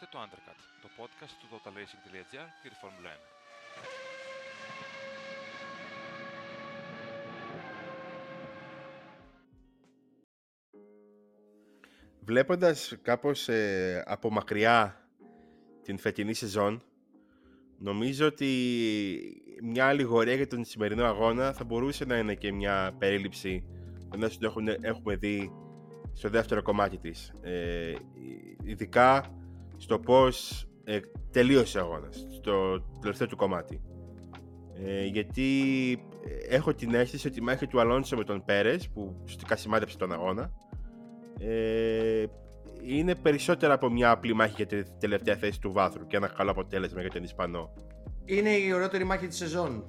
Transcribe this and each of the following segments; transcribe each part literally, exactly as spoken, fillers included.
Ακούτε το Undercut, το podcast του totalracing τελεία gr για τη Formula ένα. Βλέποντας κάπως ε, από μακριά την φετινή σεζόν, νομίζω ότι μια αλληγορία για τον σημερινό αγώνα θα μπορούσε να είναι και μια περίληψη των όσων έχουμε δει στο δεύτερο κομμάτι της. Ε, ειδικά στο πώς ε, τελείωσε ο αγώνας, στο τελευταίο του κομμάτι. Ε, γιατί έχω την αίσθηση ότι η μάχη του Αλόνσο με τον Πέρες, που ουσιαστικά σημάδεψε τον αγώνα, ε, είναι περισσότερα από μια απλή μάχη για τη τελευταία θέση του βάθρου και ένα καλό αποτέλεσμα για τον Ισπανό. Είναι η ωραιότερη μάχη της σεζόν,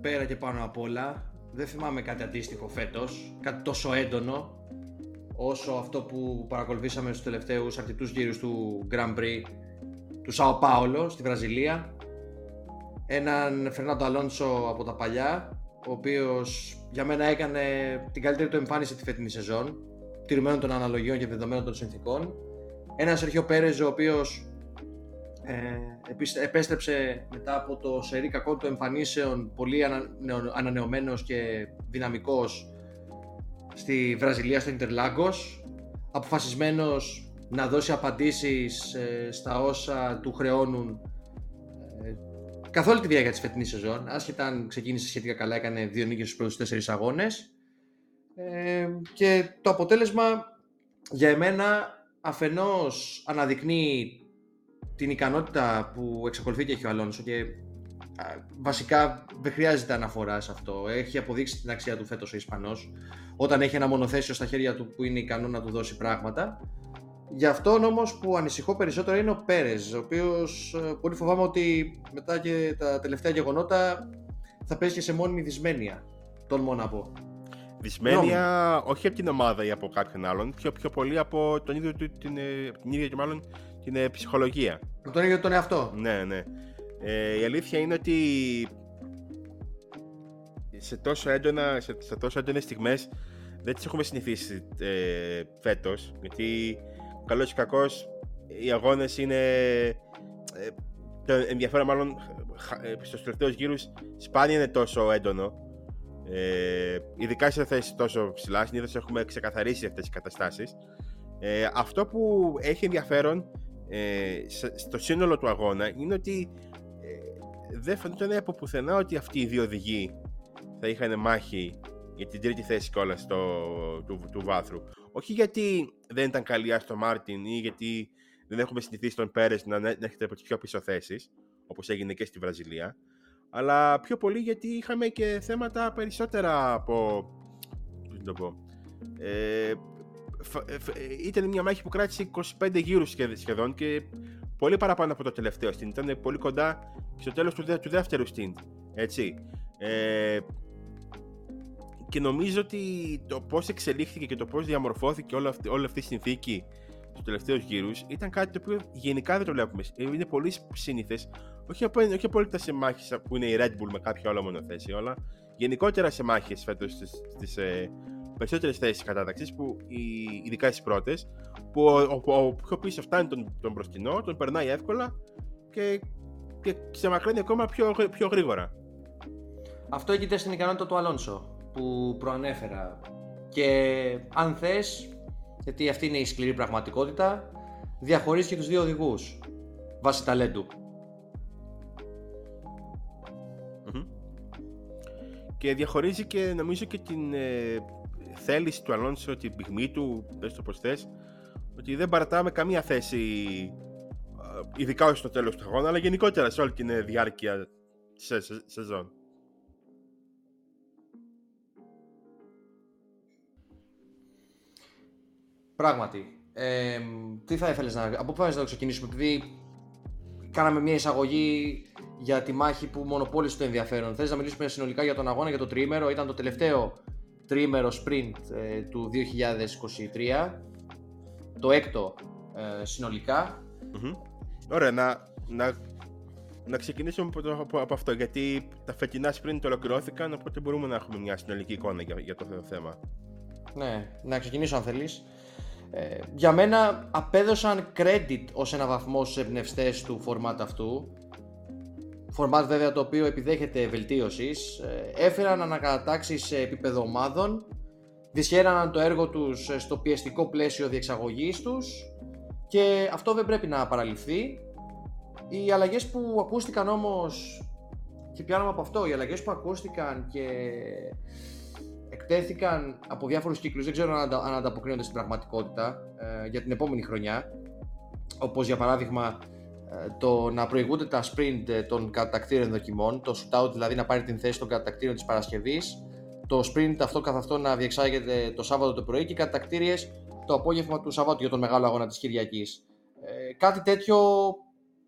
πέρα και πάνω απ' όλα. Δεν θυμάμαι κάτι αντίστοιχο φέτος, κάτι τόσο έντονο όσο αυτό που παρακολουθήσαμε στους τελευταίους αρκετούς γύρους του Grand Prix του Σάο Πάολο στη Βραζιλία. Έναν Φερνάντο Αλόνσο από τα παλιά, ο οποίος για μένα έκανε την καλύτερη του εμφάνιση τη φετινή σεζόν, τηρουμένων των αναλογιών και δεδομένων των συνθήκων. Έναν Σερχιο Πέρεζ, ο οποίος ε, επέστρεψε μετά από το σερί κακό του εμφανίσεων πολύ ανανεωμένος και δυναμικός στη Βραζιλία, στο Interlagos, αποφασισμένος να δώσει απαντήσεις ε, στα όσα του χρεώνουν ε, καθ' όλη τη διάρκεια της φετινής σεζόν, άσχετα αν ξεκίνησε σχετικά καλά, έκανε δύο νίκες στους πρώτους τέσσερις αγώνες. Ε, και το αποτέλεσμα για εμένα αφενός αναδεικνύει την ικανότητα που εξακολουθεί και έχει ο Αλόνσο και βασικά δεν χρειάζεται αναφορά σε αυτό. Έχει αποδείξει την αξία του φέτος ο Ισπανός, όταν έχει ένα μονοθέσιο στα χέρια του που είναι ικανό να του δώσει πράγματα. Γι' αυτόν όμως που ανησυχώ περισσότερο είναι ο Πέρες, ο οποίος πολύ φοβάμαι ότι μετά και τα τελευταία γεγονότα θα πέσει και σε μόνιμη δυσμένεια. Τολμώ να πω. Δυσμένεια Νόμι. όχι από την ομάδα ή από κάποιον άλλον, πιο, πιο πολύ από τον ίδιο, την, την, την ίδια και μάλλον την ψυχολογία. Από τον ίδιο τον εαυτό. Ναι, ναι. Ε, η αλήθεια είναι ότι σε τόσο, έντονα, σε, σε τόσο έντονες στιγμές δεν τις έχουμε συνηθίσει ε, φέτος, γιατί καλώς ή κακώς οι αγώνες είναι ε, το ενδιαφέρον μάλλον ε, στους τελευταίους γύρους σπάνια είναι τόσο έντονο, ε, ειδικά σε θέσεις τόσο ψηλά. Συνήθως έχουμε ξεκαθαρίσει αυτές τις καταστάσεις. ε, αυτό που έχει ενδιαφέρον ε, στο σύνολο του αγώνα είναι ότι ε, δεν φαίνεται από πουθενά ότι αυτοί οι δύο οδηγοί θα είχαν μάχη για την τρίτη θέση κιόλας στο, του, του βάθρου. Όχι γιατί δεν ήταν καλή Άστον Μάρτιν ή γιατί δεν έχουμε συνηθίσει τον Πέρες να, να έρχεται από τις πιο πίσω θέσεις, όπως έγινε και στη Βραζιλία, αλλά πιο πολύ γιατί είχαμε και θέματα περισσότερα από... το πω, ε, φ, φ, ήταν μια μάχη που κράτησε είκοσι πέντε γύρους σχεδόν και πολύ παραπάνω από το τελευταίο στιντ. Ήταν πολύ κοντά στο τέλος του, δε, του δεύτερου στιντ, έτσι. Ε, και νομίζω ότι το πώς εξελίχθηκε και το πώς διαμορφώθηκε όλη αυτή, όλη αυτή η συνθήκη στους τελευταίους γύρους ήταν κάτι το οποίο γενικά δεν το βλέπουμε. Είναι πολύ συνήθες, όχι, όχι απόλυτα σε μάχες που είναι η Red Bull με κάποιο άλλο μονοθέσιο, αλλά γενικότερα σε μάχες φέτος στις, στις ε, περισσότερες θέσεις κατάταξης, που οι, ειδικά στις πρώτες, που ο, ο, ο, ο πιο πίσω φτάνει τον, τον μπροστινό, τον περνάει εύκολα και, και ξεμακραίνει ακόμα πιο, πιο γρήγορα. Αυτό έγινε στην ικανότητα του Αλόνσο που προανέφερα και αν θες, γιατί αυτή είναι η σκληρή πραγματικότητα, διαχωρίζει και τους δύο οδηγούς βάσει ταλέντου. Mm-hmm. Και διαχωρίζει και νομίζω και την ε, θέληση του Αλόνσο, την πυγμή του, πες το πως θες, ότι δεν παρατάμε καμία θέση, ειδικά όχι στο τέλος του αγώνα, αλλά γενικότερα σε όλη την ε, διάρκεια της σε, σε, σεζόν. Πράγματι, ε, τι θα ήθελες να... από πού θα ήθελες να το ξεκινήσουμε, επειδή κάναμε μια εισαγωγή για τη μάχη που μονοπόλησε το ενδιαφέρον. Θες να μιλήσουμε συνολικά για τον αγώνα, για το τριήμερο? Ήταν το τελευταίο τριήμερο sprint ε, του δύο χιλιάδες είκοσι τρία, το έκτο ε, συνολικά. Mm-hmm. Ωραία, να, να, να ξεκινήσουμε από, το, από, από αυτό, γιατί τα φετινά sprint ολοκληρώθηκαν, οπότε μπορούμε να έχουμε μια συνολική εικόνα για, για το θέμα. Ναι, να ξεκινήσω αν θέλεις. Ε, για μένα απέδωσαν credit ως ένα βαθμό στους εμπνευστές του format αυτού, format βέβαια το οποίο επιδέχεται βελτίωσης, έφεραν ανακατατάξεις σε επίπεδο ομάδων, δυσχέραναν το έργο τους στο πιεστικό πλαίσιο διεξαγωγής τους και αυτό δεν πρέπει να παραλυφθεί. Οι αλλαγές που ακούστηκαν όμως, και πιάνομαι από αυτό, οι αλλαγές που ακούστηκαν και εκτέθηκαν από διάφορους κύκλους, δεν ξέρω αν ανταποκρίνονται στην πραγματικότητα ε, για την επόμενη χρονιά, όπως για παράδειγμα ε, το να προηγούνται τα sprint των κατακτήρων δοκιμών, το shootout δηλαδή να πάρει την θέση των κατακτήρων της Παρασκευής, το sprint αυτό καθ' αυτό να διεξάγεται το Σάββατο το πρωί και οι κατακτήριες το απόγευμα του Σαββάτου για τον μεγάλο αγώνα της Κυριακής. Ε, κάτι τέτοιο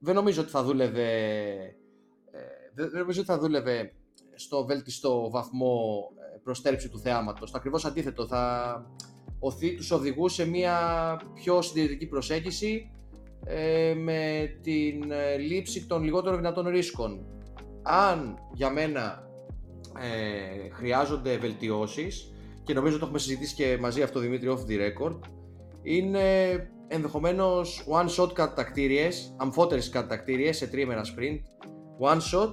δεν νομίζω ότι θα δούλευε, ε, δεν νομίζω ότι θα δούλευε στο βέλτιστο βαθμό προστέρψη του θεάματος. Ακριβώς αντίθετο, θα οθεί τους οδηγούς σε μια πιο συντηρητική προσέγγιση ε, με την ε, λήψη των λιγότερων δυνατών ρίσκων. Αν για μένα ε, χρειάζονται βελτιώσεις, και νομίζω το έχουμε συζητήσει και μαζί αυτό, Δημήτρη, off the record, είναι ενδεχομένως one shot κατακτήριες, αμφότερες κατακτήριες σε τρίμερα sprint, one shot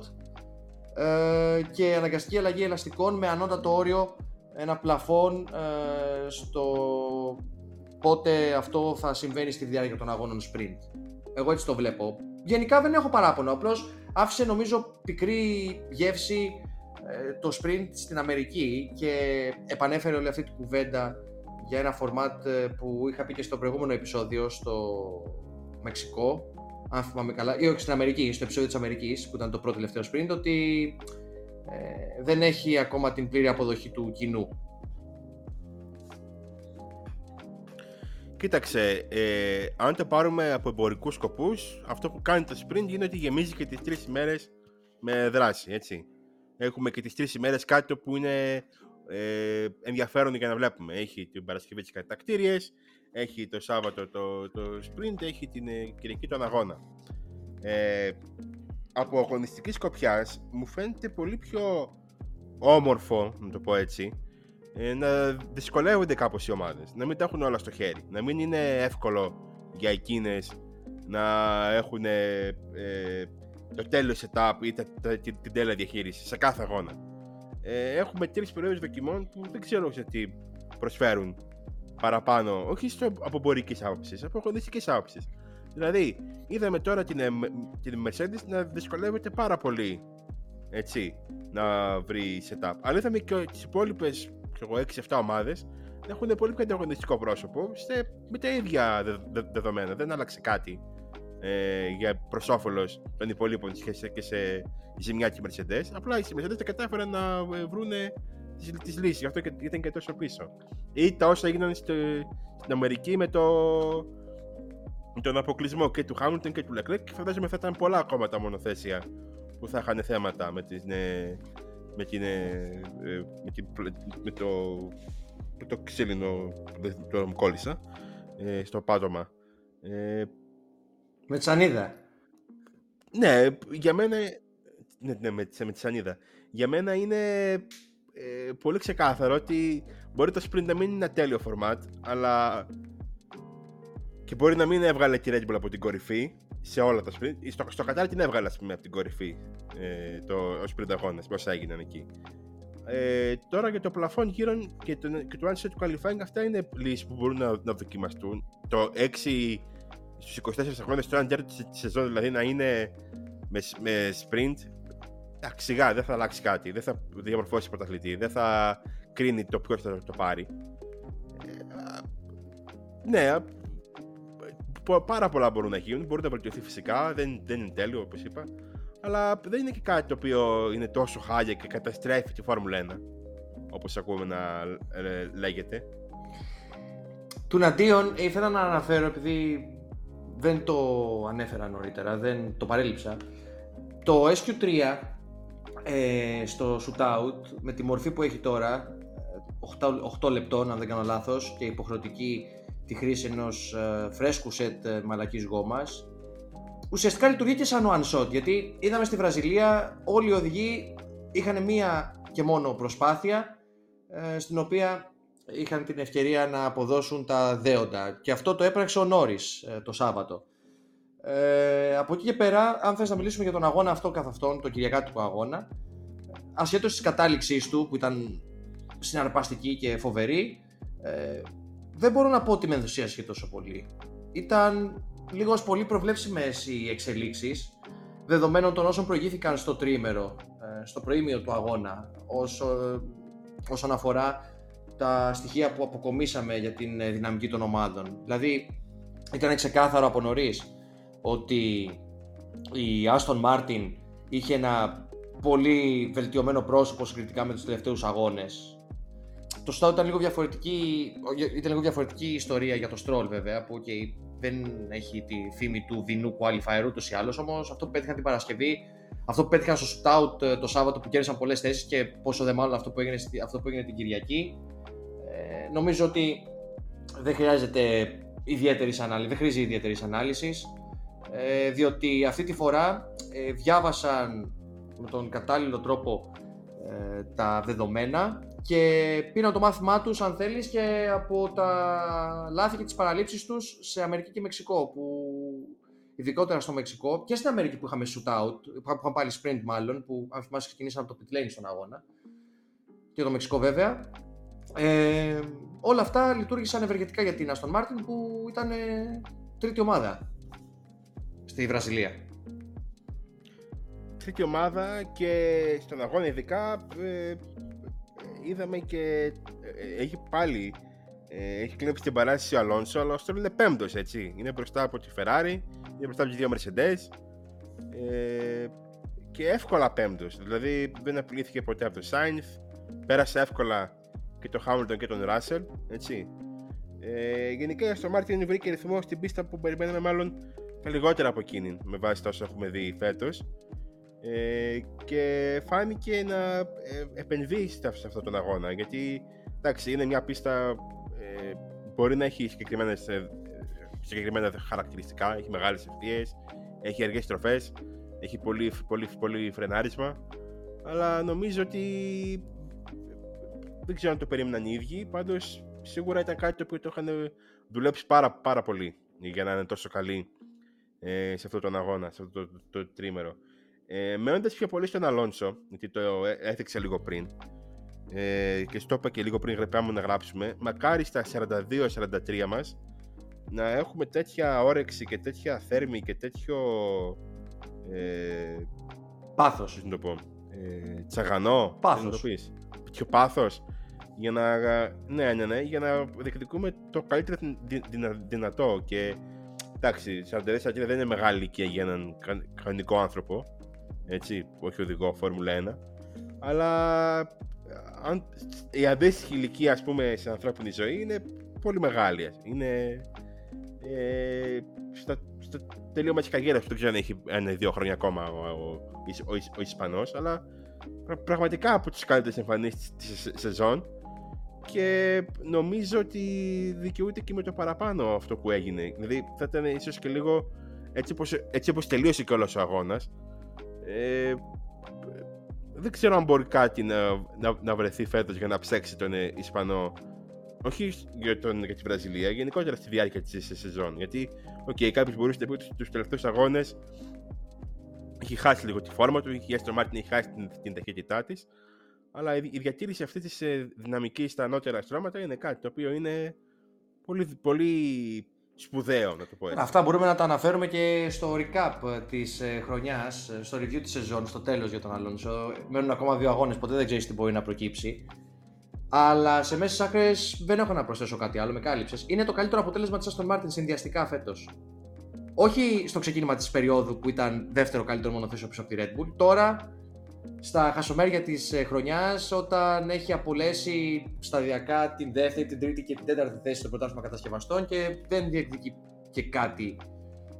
και αναγκαστική αλλαγή ελαστικών με ανώτατο όριο ένα πλαφόν ε, στο πότε αυτό θα συμβαίνει στη διάρκεια των αγώνων sprint. Εγώ έτσι το βλέπω. Γενικά δεν έχω παράπονο, απλώς άφησε νομίζω πικρή γεύση ε, το sprint στην Αμερική και επανέφερε όλη αυτή την κουβέντα για ένα format που είχα πει και στο προηγούμενο επεισόδιο στο Μεξικό, αν θυμάμαι καλά, ή όχι, στην Αμερική, στο επεισόδιο της Αμερικής που ήταν το πρώτο τελευταίο sprint, ότι ε, δεν έχει ακόμα την πλήρη αποδοχή του κοινού. Κοίταξε, ε, αν το πάρουμε από εμπορικούς σκοπούς, αυτό που κάνει το sprint είναι ότι γεμίζει και τις τρεις ημέρες με δράση, έτσι. Έχουμε και τις τρεις ημέρες κάτι που είναι ε, ενδιαφέρον για να βλέπουμε. Έχει την Παρασκευή τις κατακτήριες, έχει το Σάββατο το, το sprint, έχει την Κυριακή τον αγώνα. Ε, από αγωνιστικής σκοπιάς μου φαίνεται πολύ πιο όμορφο, να το πω έτσι, ε, να δυσκολεύονται κάπως οι ομάδες, να μην τα έχουν όλα στο χέρι, να μην είναι εύκολο για εκείνες να έχουν ε, το τέλος setup ή τα, τα, την, την τέλεια διαχείριση σε κάθε αγώνα. Ε, έχουμε τρεις περιόδους δοκιμών που δεν ξέρω σε τι προσφέρουν παραπάνω, όχι στο, από εμπορικής άποψης, από αγωνιστικής άποψης. Δηλαδή, είδαμε τώρα την, την Mercedes να δυσκολεύεται πάρα πολύ, έτσι, να βρει setup. Αλλά είδαμε και τις υπόλοιπες έξι εφτά ομάδες να έχουν πολύ πιο ανταγωνιστικό πρόσωπο σε, με τα ίδια δε, δε, δεδομένα. Δεν άλλαξε κάτι ε, για προς όφελος των υπολείπων και σε, και σε ζημιά και Mercedes. Απλά οι Mercedes τα κατάφεραν να βρουν τις λύσεις, γι' αυτό και ήταν και τόσο πίσω. Ή τα όσα έγιναν στο, στην Αμερική με, το, με τον αποκλεισμό και του Hamilton και του Leclerc, και φαντάζομαι θα ήταν πολλά ακόμα τα μονοθέσια που θα είχαν θέματα με, τις, ναι, με, την, με, την, με το, το ξύλινο που το κόλλησα στο πάτωμα. Με τη σανίδα. Ναι, για μένα. Ναι, ναι, με, με τη σανίδα. Για μένα είναι Ε, πολύ ξεκάθαρο ότι μπορεί το sprint να μην είναι ένα τέλειο format, αλλά και μπορεί να μην έβγαλε τη Red Bull από την κορυφή σε όλα τα sprint. Στο, στο Κατάρ την έβγαλε, ας πούμε, από την κορυφή ε, το sprint αγώνας, πώς έγιναν εκεί. Ε, τώρα για το πλαφόν γύρων και το, και το one-shot του qualifying, αυτά είναι λύσεις που μπορούν να, να δοκιμαστούν. Το έξι στους είκοσι τέσσερις αγώνες, το ένα τέταρτο τη σεζόν δηλαδή να είναι με, με sprint. Αξιγά, δεν θα αλλάξει κάτι, δεν θα διαμορφώσει πρωταθλητή, δεν θα κρίνει το ποιος θα το πάρει. Ε, ναι, πάρα πολλά μπορούν να γίνουν, μπορεί να βελτιωθεί φυσικά, δεν, δεν είναι τέλειο όπως είπα, αλλά δεν είναι και κάτι το οποίο είναι τόσο χάλια και καταστρέφει τη Φόρμουλα ένα, όπως ακούμε να λέγεται. Τουναντίον, ήθελα να αναφέρω, επειδή δεν το ανέφερα νωρίτερα, δεν το παρέλειψα, το ες κιου τρία ε, στο shootout με τη μορφή που έχει τώρα, οκτώ, οκτώ λεπτών αν δεν κάνω λάθος, και υποχρεωτική τη χρήση ενός ε, φρέσκου σετ ε, μαλακής γόμας, ουσιαστικά λειτουργεί και σαν one shot, γιατί είδαμε στη Βραζιλία όλοι οι οδηγοί είχαν μία και μόνο προσπάθεια ε, στην οποία είχαν την ευκαιρία να αποδώσουν τα δέοντα. Και αυτό το έπραξε ο Νόρις το Σάββατο. Ε, από εκεί και πέρα, αν θες να μιλήσουμε για τον αγώνα αυτό καθ' αυτόν, τον κυριακάτικο αγώνα, ασχέτως της κατάληξής του που ήταν συναρπαστική και φοβερή, ε, δεν μπορώ να πω ότι με ενθουσίασε τόσο πολύ. Ήταν λίγο ως πολύ προβλέψιμες οι εξελίξεις, δεδομένων των όσων προηγήθηκαν στο τριήμερο, στο προήμιο του αγώνα, όσο, όσον αφορά τα στοιχεία που αποκομίσαμε για την δυναμική των ομάδων. Δηλαδή, ήταν ξεκάθαρο από νωρίς ότι η Aston Martin είχε ένα πολύ βελτιωμένο πρόσωπο συγκριτικά με τους τελευταίους αγώνες. Το Stroll ήταν λίγο διαφορετική, ήταν λίγο διαφορετική ιστορία για το Stroll βέβαια, που okay, δεν έχει τη φήμη του δεινού qualifier ούτως ή άλλως, όμως αυτό που πέτυχαν την Παρασκευή, αυτό που πέτυχαν στο shootout το Σάββατο που κέρδισαν πολλές θέσεις και πόσο δε μάλλον αυτό που έγινε, αυτό που έγινε την Κυριακή, ε, νομίζω ότι δεν χρειάζεται ιδιαίτερης ανάλυσης, δεν χρήζει ιδιαίτερης ανάλυσης, ε, διότι αυτή τη φορά ε, διάβασαν με τον κατάλληλο τρόπο ε, τα δεδομένα και πήραν το μάθημά τους, αν θέλεις, και από τα λάθη και τις παραλήψεις τους σε Αμερική και Μεξικό, που ειδικότερα στο Μεξικό και στην Αμερική που είχαμε shootout, που είχαμε πάλι sprint μάλλον, που αν θυμάσαι ξεκινήσαν από το pit lane στον αγώνα, και το Μεξικό βέβαια, ε, όλα αυτά λειτουργήσαν ευεργετικά για την Aston Martin που ήταν ε, τρίτη ομάδα στη Βραζιλία. Τρίτη ομάδα, και στον αγώνα ειδικά ε, είδαμε και ε, έχει πάλι ε, έχει κλέψει την παράσταση ο Αλόνσο, αλλά ο Στρολ είναι πέμπτος, έτσι, είναι μπροστά από τη Ferrari, είναι μπροστά από τις δύο Mercedes, ε, και εύκολα πέμπτος, δηλαδή δεν απειλήθηκε ποτέ από τον Sainz, πέρασε εύκολα και τον Hamilton και τον Russell, έτσι. Ε, γενικά στο Μάρτιν βρήκε ρυθμό στην πίστα που περιμέναμε μάλλον τα λιγότερα από εκείνη με βάση τα όσα έχουμε δει φέτος, ε, και φάνηκε να ε, επενδύει σε αυτόν τον αγώνα, γιατί εντάξει, είναι μια πίστα, ε, μπορεί να έχει συγκεκριμένα χαρακτηριστικά, έχει μεγάλες ευθείες, έχει αργές τροφές, έχει πολύ, πολύ, πολύ φρενάρισμα, αλλά νομίζω ότι δεν ξέρω αν το περίμεναν οι ίδιοι, πάντως σίγουρα ήταν κάτι το οποίο το είχαν δουλέψει πάρα, πάρα πολύ για να είναι τόσο καλοί ε, σε αυτόν τον αγώνα, σε αυτό το, το, το τρίμερο. Ε, Μένοντας πιο πολύ στον Αλόνσο, γιατί το έθιξα λίγο πριν, ε, και στο είπα και λίγο πριν γραπάμε να γράψουμε, μακάρι στα σαράντα δύο σαράντα τρία μας να έχουμε τέτοια όρεξη και τέτοια θέρμη και τέτοιο ε, πάθος, να το πω, ε, τσαγανό, πάθος. Και πάθος για να, ναι, ναι, ναι, για να διεκδικούμε το καλύτερο δυνατό. Και εντάξει, σαν τεράστια δεν είναι μεγάλη ηλικία για έναν κανονικό άνθρωπο, έτσι, όχι οδηγό Φόρμουλα ένα, αλλά αν, η αντίστοιχη ηλικία, ας πούμε, σε ανθρώπινη ζωή είναι πολύ μεγάλη, είναι ε, στα, στα τελείωμα της καριέρας που δεν ξέρω αν έχει ένα-δύο χρόνια ακόμα ο, ο, ο, ο, ο Ισπανός, αλλά πραγματικά από τις καλύτερες εμφανίσεις της σεζόν, και νομίζω ότι δικαιούται και με το παραπάνω αυτό που έγινε. Δηλαδή θα ήταν ίσως και λίγο έτσι όπως, έτσι όπως τελείωσε κιόλας ο αγώνας, ε, δεν ξέρω αν μπορεί κάτι να, να, να βρεθεί φέτος για να ψέξει τον Ισπανό, όχι για, τον, για τη Βραζιλία, γενικότερα στη διάρκεια της σεζόν, γιατί okay, κάποιος μπορούσε να πει ότι τους τελευταίους αγώνες έχει χάσει λίγο τη φόρμα του, η Aston Martin έχει χάσει την, την ταχύτητά της, αλλά η διατήρηση αυτή της δυναμικής στα ανώτερα στρώματα είναι κάτι το οποίο είναι πολύ, πολύ σπουδαίο, να το πω έτσι. Αυτά μπορούμε να τα αναφέρουμε και στο recap της χρονιάς, στο review της σεζόν, στο τέλος για τον Αλόνσο. Μένουν ακόμα δύο αγώνες, ποτέ δεν ξέρεις τι μπορεί να προκύψει. Αλλά σε μέσες άκρες δεν έχω να προσθέσω κάτι άλλο, με κάλυψες. Είναι το καλύτερο αποτέλεσμα της Aston Martin συνδυαστικά φέτος. Όχι στο ξεκίνημα της περίοδου που ήταν δεύτερο καλύτερο μονοθέσιο πίσω από τη Red Bull, τώρα στα χασομέρια της χρονιάς, όταν έχει απολέσει σταδιακά την δεύτερη, την τρίτη και την τέταρτη θέση στο πρωτάθλημα κατασκευαστών και δεν διεκδικεί και κάτι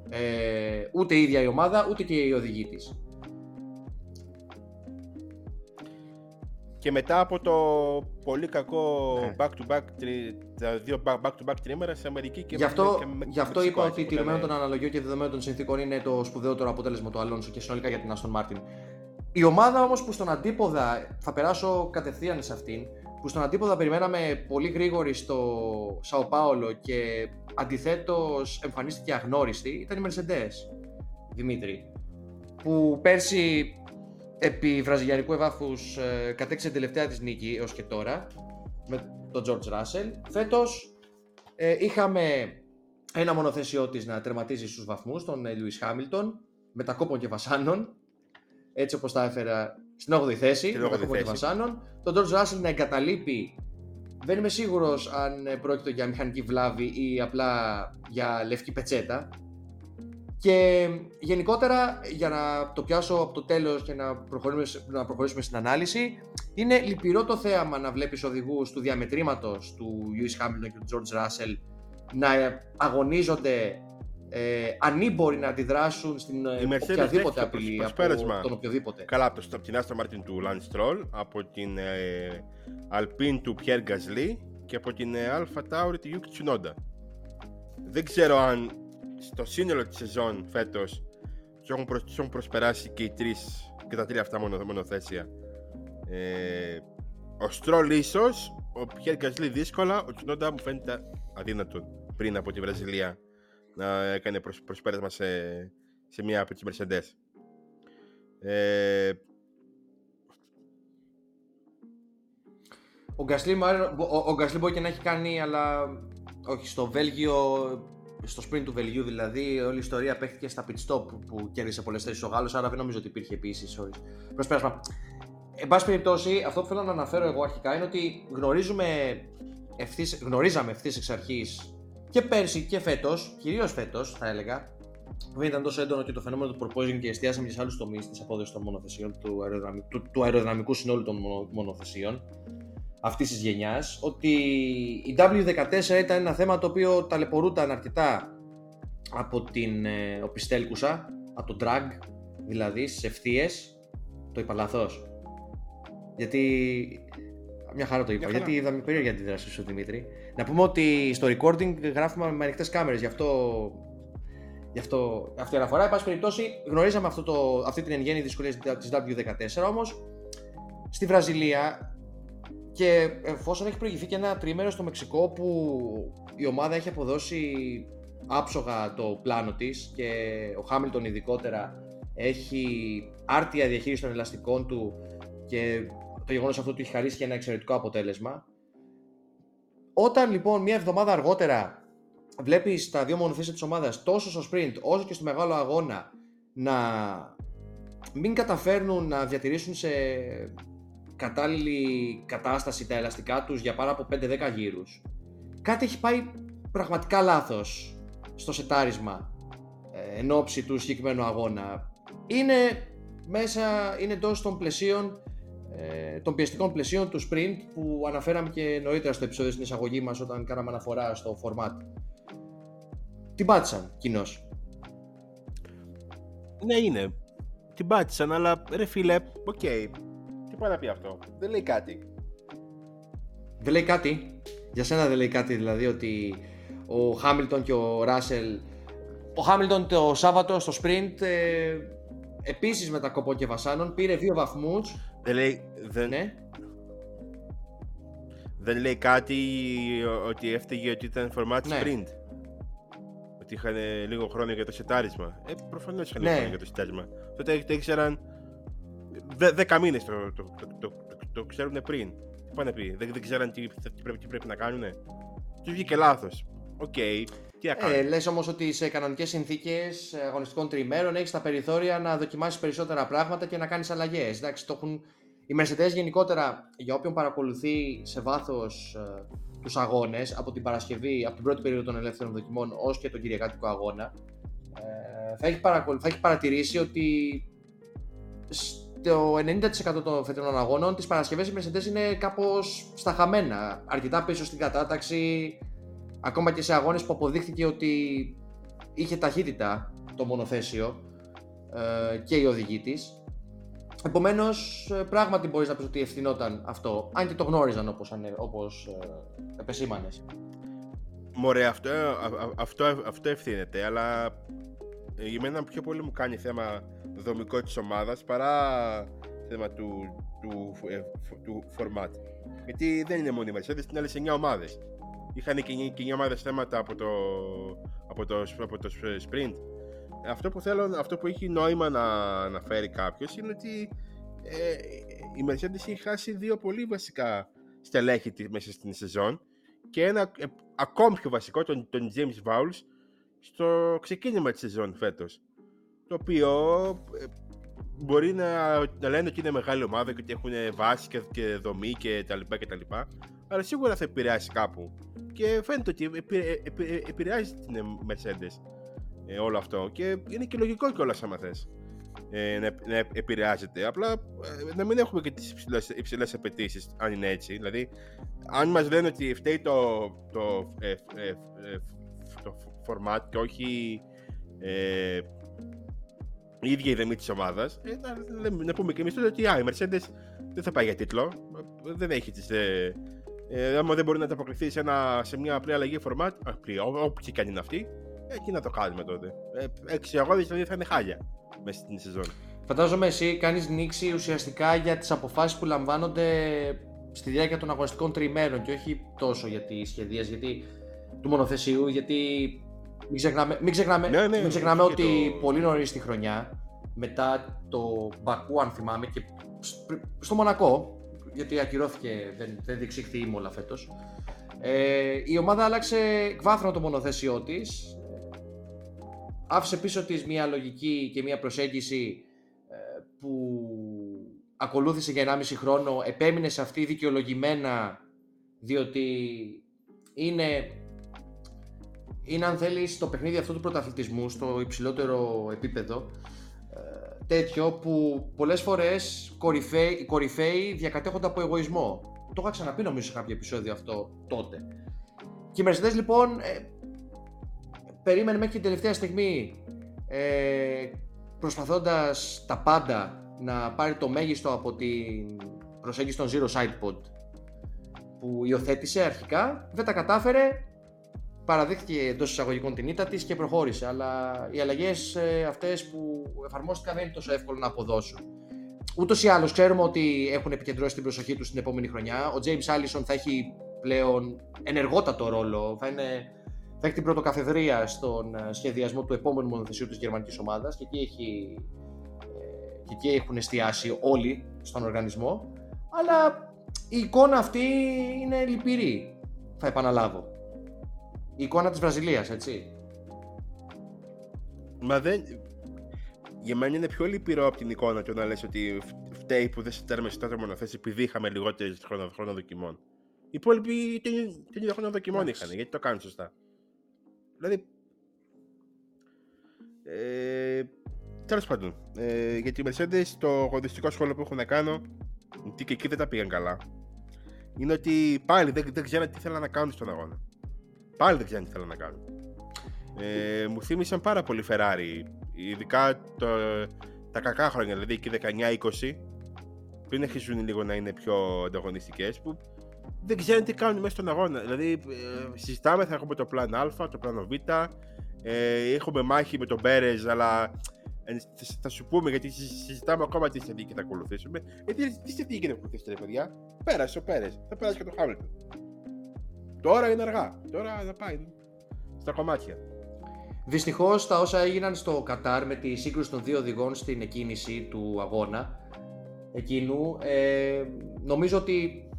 ε, ούτε η ίδια η ομάδα ούτε και οι οδηγοί της. Και μετά από το πολύ κακό back-to-back, τα δύο back-to-back τρίμερα σε Αμερική και γι' αυτό, και με, γι' αυτό είπα ότι ήταν... τηρημένο των αναλογιών και δεδομένων των συνθήκων είναι το σπουδαιότερο αποτέλεσμα του Αλόνσο και συνολικά για την Aston Martin. Η ομάδα όμως που στον αντίποδα, θα περάσω κατευθείαν σε αυτήν, που στον αντίποδα περιμέναμε πολύ γρήγορη στο Σαο Πάολο και αντιθέτως εμφανίστηκε αγνώριστη, ήταν η Mercedes, Δημήτρη, που πέρσι επί βραζιλιανικού εδάφους κατέκτησε την τελευταία της νίκη έως και τώρα με τον George Russell. Φέτος ε, είχαμε ένα μονοθέσιό της να τερματίζει στους βαθμούς, τον Lewis Hamilton, μετά κόπων και βασάνων, έτσι όπως τα έφερα στην όγδοη θέση, μετά κόπων θέση. και βασάνων. Τον George Russell να εγκαταλείπει, δεν είμαι σίγουρος αν πρόκειται για μηχανική βλάβη ή απλά για λευκή πετσέτα. Και γενικότερα, για να το πιάσω από το τέλος και να προχωρήσουμε, να προχωρήσουμε στην ανάλυση, είναι λυπηρό το θέαμα να βλέπεις οδηγούς του διαμετρήματος του Lewis Hamilton και του George Russell να αγωνίζονται ε, ανήμποροι να αντιδράσουν στην οποιαδήποτε απειλή από πέρασμα. τον οποιοδήποτε. Καλά, από το κοινά Aston Martin του Lance Stroll, από την ε, Alpine του Pierre Gasly και από την Alpha Tauri του Yuki Tsunoda. Δεν ξέρω αν στο σύνολο της σεζόν φέτος τους έχουν, προ, έχουν προσπεράσει και οι τρεις και τα τρία αυτά μονο, μονοθέσια. Ε, ο Στρόλ ίσως, ο Πιέρ Γκασλί δύσκολα, ο Τσουνόντα μου φαίνεται αδύνατο πριν από τη Βραζιλία να έκανε προσ, προσπέρασμα σε, σε μία από τις Μερσεντές. Ε, ο Γκασλί μπορεί και να έχει κάνει, αλλά όχι, στο Βέλγιο, στο sprint του Βελγίου δηλαδή, όλη η ιστορία παίχθηκε στα pit stop που κέρδισε πολλές θέσεις ο Γάλλος, άρα δεν νομίζω ότι υπήρχε επίσης προσπέρασμα. Εν πάση περιπτώσει, αυτό που θέλω να αναφέρω εγώ αρχικά είναι ότι γνωρίζουμε ευθύς, γνωρίζαμε ευθύς εξ αρχής και πέρσι και φέτος, κυρίως φέτος θα έλεγα, δεν ήταν τόσο έντονο και το φαινόμενο του proposing και εστιάσαμε και σε άλλους τομείς της απόδοσης των μονοθεσιών, του, αεροδυναμικού, του, του αεροδυναμικού συνόλου των μονο, μονοθεσιών αυτής της γενιάς, ότι η ντάμπλιου δεκατέσσερα ήταν ένα θέμα το οποίο ταλαιπωρούταν αρκετά από την ε, οπιστέλκουσα, από το drag, δηλαδή στις ευθείες. Το είπα λάθος? Γιατί... μια χαρά το είπα, χαρά. γιατί είδαμε περίεργη αντίδραση σου, Δημήτρη. Να πούμε ότι στο recording γράφουμε με ανοιχτές κάμερες, γι' αυτό, γι αυτό αυτή η αναφορά. Εν πάση περιπτώσει, γνωρίζαμε αυτό το, αυτή την εν γέννη δυσκολία της ντάμπλιου δεκατέσσερα, όμως στη Βραζιλία, και εφόσον έχει προηγηθεί και ένα τρίμερο στο Μεξικό που η ομάδα έχει αποδώσει άψογα το πλάνο της και ο Χάμιλτον ειδικότερα έχει άρτια διαχείριση των ελαστικών του και το γεγονός αυτό του έχει χαρίσει και ένα εξαιρετικό αποτέλεσμα. Όταν λοιπόν μία εβδομάδα αργότερα βλέπεις τα δύο μονοθέσια της ομάδας τόσο στο sprint όσο και στο μεγάλο αγώνα να μην καταφέρνουν να διατηρήσουν σε κατάλληλη κατάσταση τα ελαστικά τους για πάνω από πέντε δέκα γύρους, κάτι έχει πάει πραγματικά λάθος στο σετάρισμα ε, εν όψη του συγκεκριμένου αγώνα. Είναι μέσα, είναι εντός των πλαισίων, ε, των πιεστικών πλαισίων του sprint που αναφέραμε και νωρίτερα στο επεισόδιο στην εισαγωγή μας όταν κάναμε αναφορά στο format. Την πάτησαν κοινώς. Ναι, είναι. Την πάτησαν, αλλά ρε φίλε, οκ. Okay. Τι πάει να πει αυτό? Δεν λέει κάτι. Δεν λέει κάτι. Για σένα δεν λέει κάτι, δηλαδή, ότι ο Χάμιλτον και ο Ράσελ. Ο Χάμιλτον το Σάββατο στο sprint ε, επίσης μετά κοπών και βασάνων πήρε δύο βαθμούς. Δεν λέει. Δεν, ναι. δεν λέει κάτι ότι έφταιγε ότι ήταν format ναι. sprint. Ότι είχαν λίγο χρόνο για το σετάρισμα. Ε, προφανώς είχαν ναι. λίγο χρόνο για το σετάρισμα. Τότε το ήξεραν. Δέκα μήνες το, το, το, το, το, το ξέρουν πριν. Τι πάνε πει, δεν, δεν ξέραν τι, τι, πρέπει, τι πρέπει να κάνουνε. Του βγήκε λάθος. Οκ, okay. τι να ε, λες όμως ότι σε κανονικές συνθήκες αγωνιστικών τριημέρων έχεις τα περιθώρια να δοκιμάσεις περισσότερα πράγματα και να κάνεις αλλαγές. Εντάξει, το έχουν... Οι Mercedes γενικότερα, για όποιον παρακολουθεί σε βάθος ε, τους αγώνες από την Παρασκευή, από την πρώτη περίοδο των ελεύθερων δοκιμών ως και τον κυριακάτικο αγώνα, ε, θα, έχει παρακολου... θα έχει παρατηρήσει ότι το ενενήντα τοις εκατό των φετινών αγώνων τις Παρασκευές οι Mercedes είναι κάπως στα χαμένα, αρκετά πίσω στην κατάταξη, ακόμα και σε αγώνες που αποδείχθηκε ότι είχε ταχύτητα το μονοθέσιο ε, και η οδηγή της. Επομένως, πράγματι μπορείς να πεις ότι ευθυνόταν αυτό, αν και το γνώριζαν όπως, ανε, όπως ε, επεσήμανες. Μωρέ, αυτό, αυτό, αυτό ευθύνεται, αλλά για μένα πιο πολύ μου κάνει θέμα δομικό της ομάδας παρά θέμα του, του, ε, του format. Γιατί δεν είναι μόνο η Mercedes, είναι άλλες εννιά ομάδες. Είχαν και, και εννιά ομάδες θέματα από το, από το, από το sprint. Αυτό που, θέλω, αυτό που έχει νόημα να αναφέρει κάποιος είναι ότι ε, η Mercedes έχει χάσει δύο πολύ βασικά στελέχη μέσα στην σεζόν και ένα ε, ακόμη πιο βασικό, τον, τον James Vowles, στο ξεκίνημα της σεζόν φέτος. Το οποίο ε, μπορεί να, να λένε ότι είναι μεγάλη ομάδα και ότι έχουν βάση και, και δομή κτλ. Αλλά σίγουρα θα επηρεάσει κάπου. Και φαίνεται ότι επηρε, επηρε, επηρε, επηρεάζει την Mercedes ε, όλο αυτό. Και είναι και λογικό κιόλας άμα θες ε, να, να επηρεάζεται. Απλά ε, να μην έχουμε και τις υψηλές, υψηλές απαιτήσεις, αν είναι έτσι. Δηλαδή, αν μας λένε ότι φταίει το, το, ε, ε, ε, το format και όχι ε, η ίδια η δεμή της ομάδας, ε, να, να πούμε και εμείς τότε ότι α, η Mercedes δεν θα πάει για τίτλο. Δεν έχει τις... Ε, Ε, άμα δεν μπορεί να ανταποκριθεί σε, ένα, σε μια απλή αλλαγή format, όποιοι και αν είναι αυτή, εκεί να το κάνουμε τότε. Ε, έξι αγώδες δηλαδή θα είναι χάλια μέσα στην σεζόν. Φαντάζομαι εσύ κάνεις νίξη ουσιαστικά για τις αποφάσεις που λαμβάνονται στη διάρκεια των αγωνιστικών τριημέρων και όχι τόσο για τη σχεδίαση γιατί, του μονοθεσίου. Γιατί μην ξεχνάμε, μην ξεχνάμε, ναι, ναι, μην ξεχνάμε ότι το... πολύ νωρίς τη χρονιά, μετά το Μπακού, αν θυμάμαι, και στο Μονακό. Γιατί ακυρώθηκε, δεν, δεν διεξήχθη η Ήμολα φέτος. Ε, η ομάδα άλλαξε εκβάθρον το μονοθέσιό της. Άφησε πίσω της μια λογική και μια προσέγγιση ε, που ακολούθησε για ενάμιση χρόνο. Επέμεινε σε αυτή δικαιολογημένα, διότι είναι, είναι αν θέλεις, το παιχνίδι αυτό του πρωταθλητισμού στο υψηλότερο επίπεδο. Τέτοιο που πολλές φορές κορυφαίοι, οι κορυφαίοι διακατέχονται από εγωισμό. Το είχα ξαναπεί νομίζω σε κάποιο επεισόδιο αυτό τότε. Και οι Mercedes λοιπόν ε, περίμενε μέχρι την τελευταία στιγμή ε, προσπαθώντας τα πάντα να πάρει το μέγιστο από την προσέγγιση των Zero Side Pod που υιοθέτησε αρχικά, δεν τα κατάφερε. Παραδείχθηκε εντός εισαγωγικών την ήττα της και προχώρησε, αλλά οι αλλαγές αυτές που εφαρμόστηκαν δεν είναι τόσο εύκολο να αποδώσουν. Ούτως ή άλλως ξέρουμε ότι έχουν επικεντρώσει την προσοχή τους στην επόμενη χρονιά. Ο James Allison θα έχει πλέον ενεργότατο ρόλο, θα, είναι, θα έχει την πρωτοκαθεδρία στον σχεδιασμό του επόμενου μονοθεσίου της γερμανικής ομάδας και εκεί, έχει, και εκεί έχουν εστιάσει όλοι στον οργανισμό, αλλά η εικόνα αυτή είναι λυπηρή, θα επαναλάβω. Η εικόνα της Βραζιλίας, έτσι. Μα δεν... Για μένα είναι πιο λυπηρό από την εικόνα του να λες ότι φταίει που δεν σε τέρμεσε το μονοθέσιο επειδή είχαμε λιγότερες χρόνο δοκιμών. Οι υπόλοιποι την ίδια χρόνο δοκιμών είχαν, γιατί το κάνουν σωστά. Δηλαδή... Ε... Τέλος πάντων, ε, για τη Mercedes το αγωνιστικό σχόλιο που έχω να κάνω, γιατί και εκεί δεν τα πήγαν καλά, είναι ότι πάλι δεν, δεν ξέραν τι θέλαν να κάνουν στον αγώνα. Πάλι δεν ξέρουν τι θέλουν να κάνουν. Ε, μου θύμισαν πάρα πολύ Ferrari, ειδικά το, τα κακά χρόνια, δηλαδή εκεί δεκαεννιά είκοσι, πριν αρχίζουν λίγο να είναι πιο ανταγωνιστικές, που δεν ξέρουν τι κάνουν μέσα στον αγώνα. Δηλαδή, ε, συζητάμε, θα έχουμε το πλάνο Α, το πλάνο Β, ε, έχουμε μάχη με τον Πέρες, αλλά ε, θα σου πούμε γιατί συζητάμε ακόμα τι στρατηγική θα ακολουθήσουμε. Ε, τι στρατηγική θα ακολουθήσετε, ρε παιδιά, πέρασε ο Πέρες, θα πέρασε και το Χάμιλτον. Τώρα είναι αργά. Τώρα θα πάει στα κομμάτια. Δυστυχώς τα όσα έγιναν στο Κατάρ με τη σύγκρουση των δύο οδηγών στην εκκίνηση του αγώνα εκείνου, ε, νομίζω ότι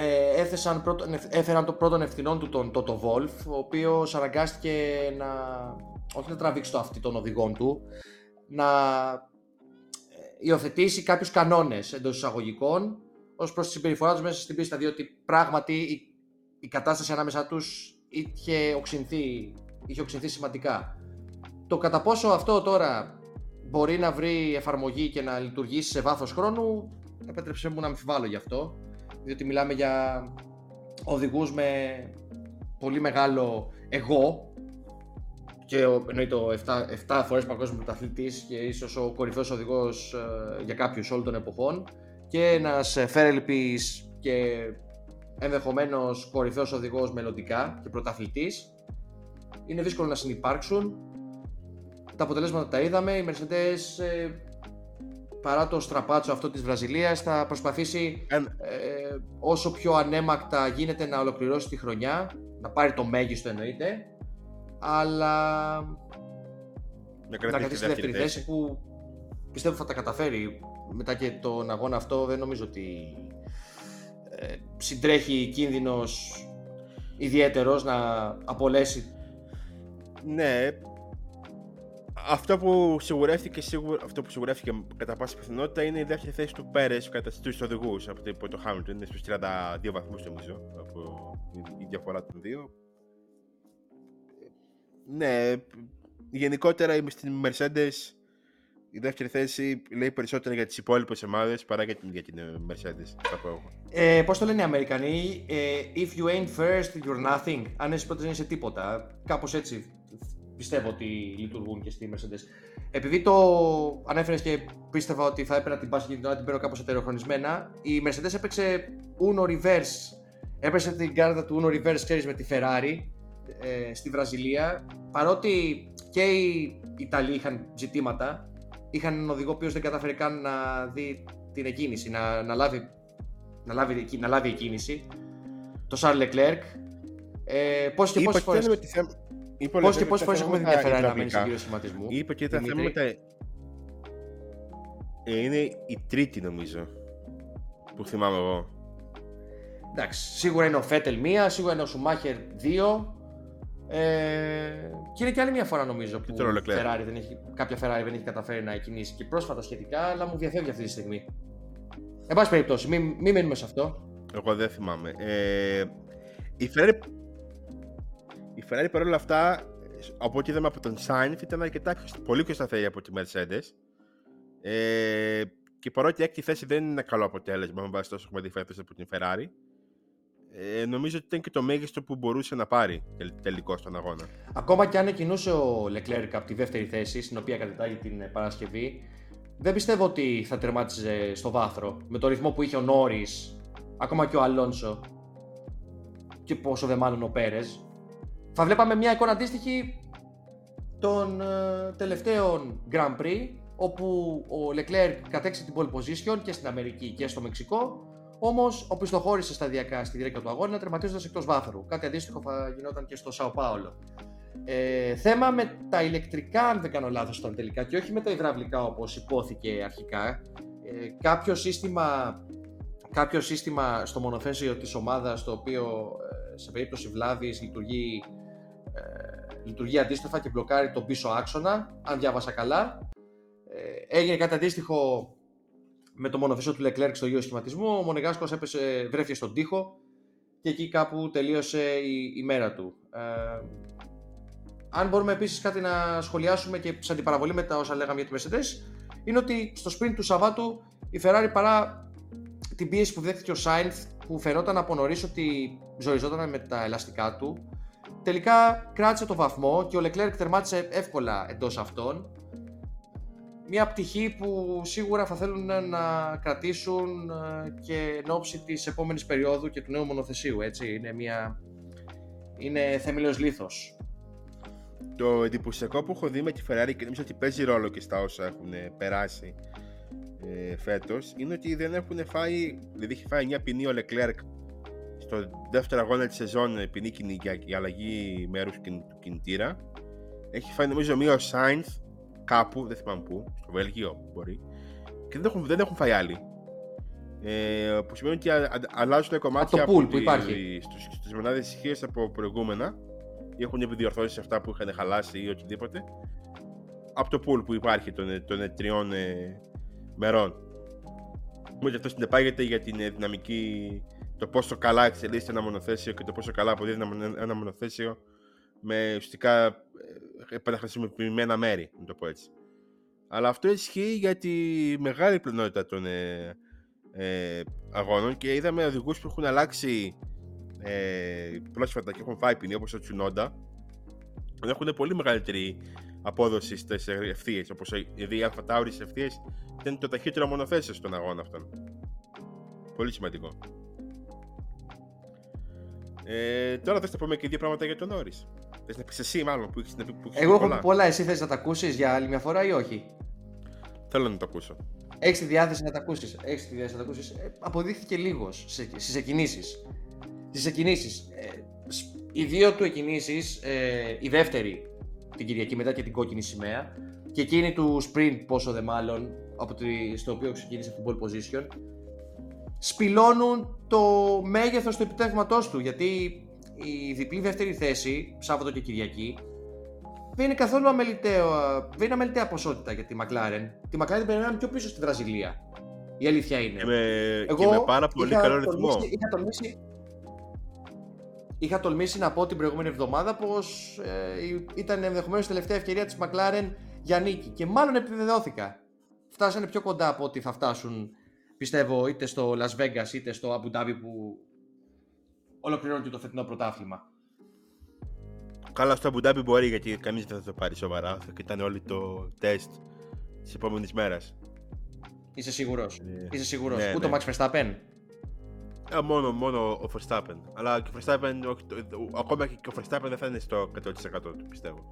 ε, έθεσαν πρώτο, έφεραν το πρώτον ευθυνών του τον Τότο Βολφ, ο οποίος αναγκάστηκε να, όχι να τραβήξει το αυτί των οδηγών του, να υιοθετήσει κάποιους κανόνες εντός εισαγωγικών ως προς τη συμπεριφορά τους μέσα στην πίστα, διότι πράγματι η κατάσταση ανάμεσα τους είχε οξυνθεί, είχε οξυνθεί σημαντικά. Το κατά πόσο αυτό τώρα μπορεί να βρει εφαρμογή και να λειτουργήσει σε βάθος χρόνου, επέτρεψε μου να αμφιβάλλω γι' αυτό, διότι μιλάμε για οδηγούς με πολύ μεγάλο εγώ και εννοείται εφτά, εφτά φορές παγκόσμιος πρωταθλητής και ίσως ο κορυφαίος οδηγός ε, για κάποιους όλων των εποχών και ένας φέρελπης και ενδεχομένως κορυφαίος οδηγός μελλοντικά και πρωταθλητής. Είναι δύσκολο να συνυπάρξουν. Τα αποτελέσματα τα είδαμε. Οι Mercedes ε, παρά το στραπάτσο αυτό της Βραζιλίας, θα προσπαθήσει ε, όσο πιο ανέμακτα γίνεται να ολοκληρώσει τη χρονιά, να πάρει το μέγιστο εννοείται, αλλά να κρατήσει τη δεύτερη θέση, που πιστεύω θα τα καταφέρει. Μετά και τον αγώνα αυτό δεν νομίζω ότι ε, συντρέχει κίνδυνος ιδιαίτερος να απολέσει. Ναι, αυτό που σιγουρεύτηκε, σίγουρα, αυτό που σιγουρεύτηκε κατά πάσα πιθανότητα είναι η δεύτερη θέση του Πέρες κατά στους οδηγούς από το Χάμιλτον, είναι στους τριάντα δύο βαθμούς νομίζω από η διαφορά των δύο. Ναι, γενικότερα είμαι στην Mercedes. Η δεύτερη θέση λέει περισσότερα για τις υπόλοιπες ομάδες παρά για την, για την Mercedes. Ε, Πώς το λένε οι Αμερικανοί, ε, if you ain't first, you're nothing. Αν εσύ πρώτος δεν είσαι τίποτα. Κάπως έτσι πιστεύω ότι λειτουργούν και στη Mercedes. Επειδή το ανέφερες και πίστευα ότι θα έπαιρνα την πάση και την παίρνω κάπως ετεροχρονισμένα, η Mercedes έπαιξε Uno Reverse. Έπαιξε την κάρτα του Uno Reverse, ξέρεις, με τη Ferrari ε, στη Βραζιλία. Παρότι και οι Ιταλοί είχαν ζητήματα. Είχαν έναν οδηγό ο οποίος δεν κατάφερε καν να δει την εκκίνηση, να, να, λάβει, να, λάβει, να λάβει εκκίνηση. Το Charles Leclerc. Ε, πώς και πόσες φορές, θέμα... πώς και πόσες φορές έχουμε ενδιαφέρει να μένει στον κύριο σχηματισμού. Είπα και τα θέματα... Είναι η τρίτη νομίζω, που θυμάμαι εγώ. Εντάξει, σίγουρα είναι ο Φέτελ μία, σίγουρα είναι ο Σουμάχερ δύο. Ε, και είναι και άλλη μια φορά νομίζω που Ferrari δεν έχει, κάποια Ferrari δεν έχει καταφέρει να εκκινήσει και πρόσφατα σχετικά, αλλά μου διαφεύγει αυτή τη στιγμή. Εν πάση περιπτώσει, μην μη μένουμε σε αυτό. Εγώ δεν θυμάμαι. Ε, η Ferrari, η Ferrari παρόλα αυτά, από ό,τι είδαμε από τον Sainz, ήταν αρκετά πολύ πιο σταθερή από τη Mercedes. Ε, και παρότι η έκτη θέση δεν είναι ένα καλό αποτέλεσμα, με βάση τόσο έχουμε δει φέτος από την Ferrari. Ε, νομίζω ότι ήταν και το μέγιστο που μπορούσε να πάρει τελικό στον αγώνα. Ακόμα και αν εκκινούσε ο Leclerc από τη δεύτερη θέση, στην οποία κατετάγει την Παρασκευή, δεν πιστεύω ότι θα τερμάτιζε στο βάθρο με το ρυθμό που είχε ο Norris, ακόμα και ο Alonso, και πόσο δε μάλλον ο Πέρες. Θα βλέπαμε μια εικόνα αντίστοιχη των ε, τελευταίων Grand Prix, όπου ο Leclerc κατέκτησε την pole position και στην Αμερική και στο Μεξικό. Όμως, οπισθοχώρησε σταδιακά στη διάρκεια του αγώνα, τερματίζοντας εκτός βάθρου. Κάτι αντίστοιχο θα γινόταν και στο Σάο Πάολο. Ε, θέμα με τα ηλεκτρικά, αν δεν κάνω λάθος, ήταν τελικά και όχι με τα υδραυλικά όπως υπόθηκε αρχικά. Ε, κάποιο, σύστημα, κάποιο σύστημα στο μονοθέσιο της ομάδας, το οποίο σε περίπτωση βλάβης λειτουργεί, ε, λειτουργεί αντίστοιχα και μπλοκάρει τον πίσω άξονα, αν διάβασα καλά. Ε, έγινε κάτι αντίστοιχο με το μονοθέσιο του Leclerc στο ίδιο σχηματισμό. Ο Μονεγάσκος έπεσε, βρέθηκε στον τοίχο και εκεί κάπου τελείωσε η, η μέρα του. Ε, αν μπορούμε επίσης κάτι να σχολιάσουμε και σε αντιπαραβολή με τα όσα λέγαμε για τη Mercedes, είναι ότι στο sprint του Σαββάτου η Ferrari, παρά την πίεση που δέχτηκε ο Sainz, που φαινόταν από νωρίς ότι ζοριζόταν με τα ελαστικά του, τελικά κράτησε το βαθμό και ο Leclerc τερμάτισε εύκολα εντός αυτών. Μια πτυχή που σίγουρα θα θέλουν να κρατήσουν και εν ώψη της επόμενης περίοδου και του νέου μονοθεσίου, έτσι, είναι, μια... είναι θεμελιώδες λίθος. Το εντυπωσιακό που έχω δει με τη Ferrari, και νομίζω ότι παίζει ρόλο και στα όσα έχουν περάσει ε, φέτος, είναι ότι δεν έχουν φάει, δηλαδή έχει φάει μια ποινή ο Leclerc στο δεύτερο αγώνα της σεζόν, ποινή για αλλαγή μέρους του κινητήρα. Έχει φάει νομίζω μία ο Sainz, κάπου, δεν θυμάμαι πού, στο Βέλγιο μπορεί, και δεν έχουν, δεν έχουν φάει άλλοι. Ε, που σημαίνει ότι αλλάζουν κομμάτια από, από στις μονάδες ισχύες από προηγούμενα, ή έχουν επιδιορθώσει αυτά που είχαν χαλάσει ή οτιδήποτε, από το pool που υπάρχει των, των τριών ε, μερών. Οπότε αυτό συνεπάγεται για την ε, δυναμική, το πόσο καλά εξελίσσεται ένα μονοθέσιο και το πόσο καλά αποδίδει ένα, ένα μονοθέσιο με ουσιαστικά επαναχρησιμοποιημένα μέρη, να το πω έτσι. Αλλά αυτό ισχύει για τη μεγάλη πλειονότητα των ε, ε, αγώνων, και είδαμε οδηγούς που έχουν αλλάξει ε, πρόσφατα και έχουν φάει ποινή, όπως ο Tsunoda, έχουν πολύ μεγαλύτερη απόδοση στις ευθείες, όπως η Αλφα Τάουρι στις ευθείες ήταν το ταχύτερο μονοθέσιο στον αγώνα αυτόν. Πολύ σημαντικό. Ε, τώρα θες να πούμε και δύο πράγματα για τον Norris. Θες να πεις εσύ μάλλον που έχεις να πεις πολλά. Εγώ έχω πολλά, εσύ θες να τα ακούσεις για άλλη μια φορά ή όχι? Θέλω να τα ακούσω. Έχεις τη διάθεση να τα ακούσεις. Έχεις τη διάθεση να τα ακούσεις. Ε, αποδείχθηκε λίγος στις εκκινήσεις. Στις εκκινήσεις. Ε, οι δύο του εκκινήσεις, ε, η δεύτερη την Κυριακή μετά και την κόκκινη σημαία, και εκείνη του sprint, πόσο δε μάλλον, από τη, στο οποίο ξεκίνησε την pole position, σπηλώνουν το μέγεθος του επιτεύγματός του, γιατί η διπλή δεύτερη θέση, Σάββατο και Κυριακή, δεν είναι καθόλου αμεληταία, δεν είναι αμεληταία ποσότητα για τη McLaren. Τη McLaren την περιμέναμε πιο πίσω στη Βραζιλία, η αλήθεια είναι. Και με, Εγώ και με πάρα πολύ είχα καλό ρυθμό. Τολμήσει, είχα, τολμήσει, είχα τολμήσει να πω την προηγούμενη εβδομάδα πως ε, ήταν ενδεχομένως η τελευταία ευκαιρία της McLaren για νίκη, και μάλλον επιβεβαιώθηκα. Φτάσανε πιο κοντά από ότι θα φτάσουν, πιστεύω, είτε στο Las Vegas είτε στο Abu Dhabi, που ολοκληρώνεται το φετινό πρωτάθλημα. Καλά, στο Abu Dhabi μπορεί, γιατί κανείς δεν θα το πάρει σοβαρά. Θα κοιτάνε όλοι το τεστ της επόμενης μέρας. Είσαι σίγουρος? Yeah. Είσαι σίγουρος? Yeah, ούτε yeah. ο Max Verstappen? Yeah, μόνο, μόνο ο Verstappen. Αλλά και ο Verstappen, ο, ο, ακόμα και ο Verstappen δεν θα είναι στο εκατό τοις εκατό του, πιστεύω.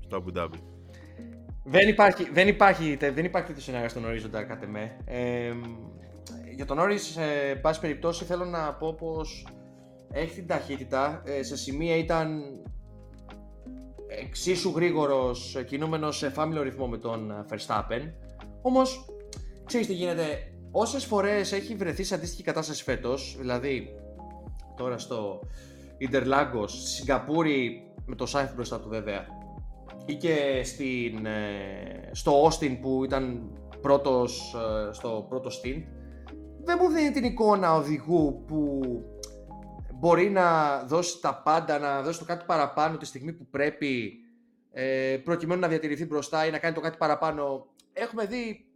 Στο Abu Dhabi. Δεν υπάρχει, δεν υπάρχει, δεν υπάρχει τέτοιο σενάριο στον ορίζοντα, κάτε με. Ε, για τον Norris, ε, πάση περιπτώσει, θέλω να πω πως έχει την ταχύτητα. Ε, σε σημεία ήταν εξίσου γρήγορος, κινούμενος σε φάμιλο ρυθμό με τον Verstappen. Όμως, ξέρεις τι γίνεται, όσες φορές έχει βρεθεί σε αντίστοιχη κατάσταση φέτος, δηλαδή τώρα στο Interlagos, στη Σιγκαπούρη με τον Sainz μπροστά του βέβαια, ή και στην, στο Austin που ήταν πρώτος στο πρώτο stint, δεν μου δίνει την εικόνα οδηγού που μπορεί να δώσει τα πάντα, να δώσει το κάτι παραπάνω τη στιγμή που πρέπει, προκειμένου να διατηρηθεί μπροστά ή να κάνει το κάτι παραπάνω. Έχουμε δει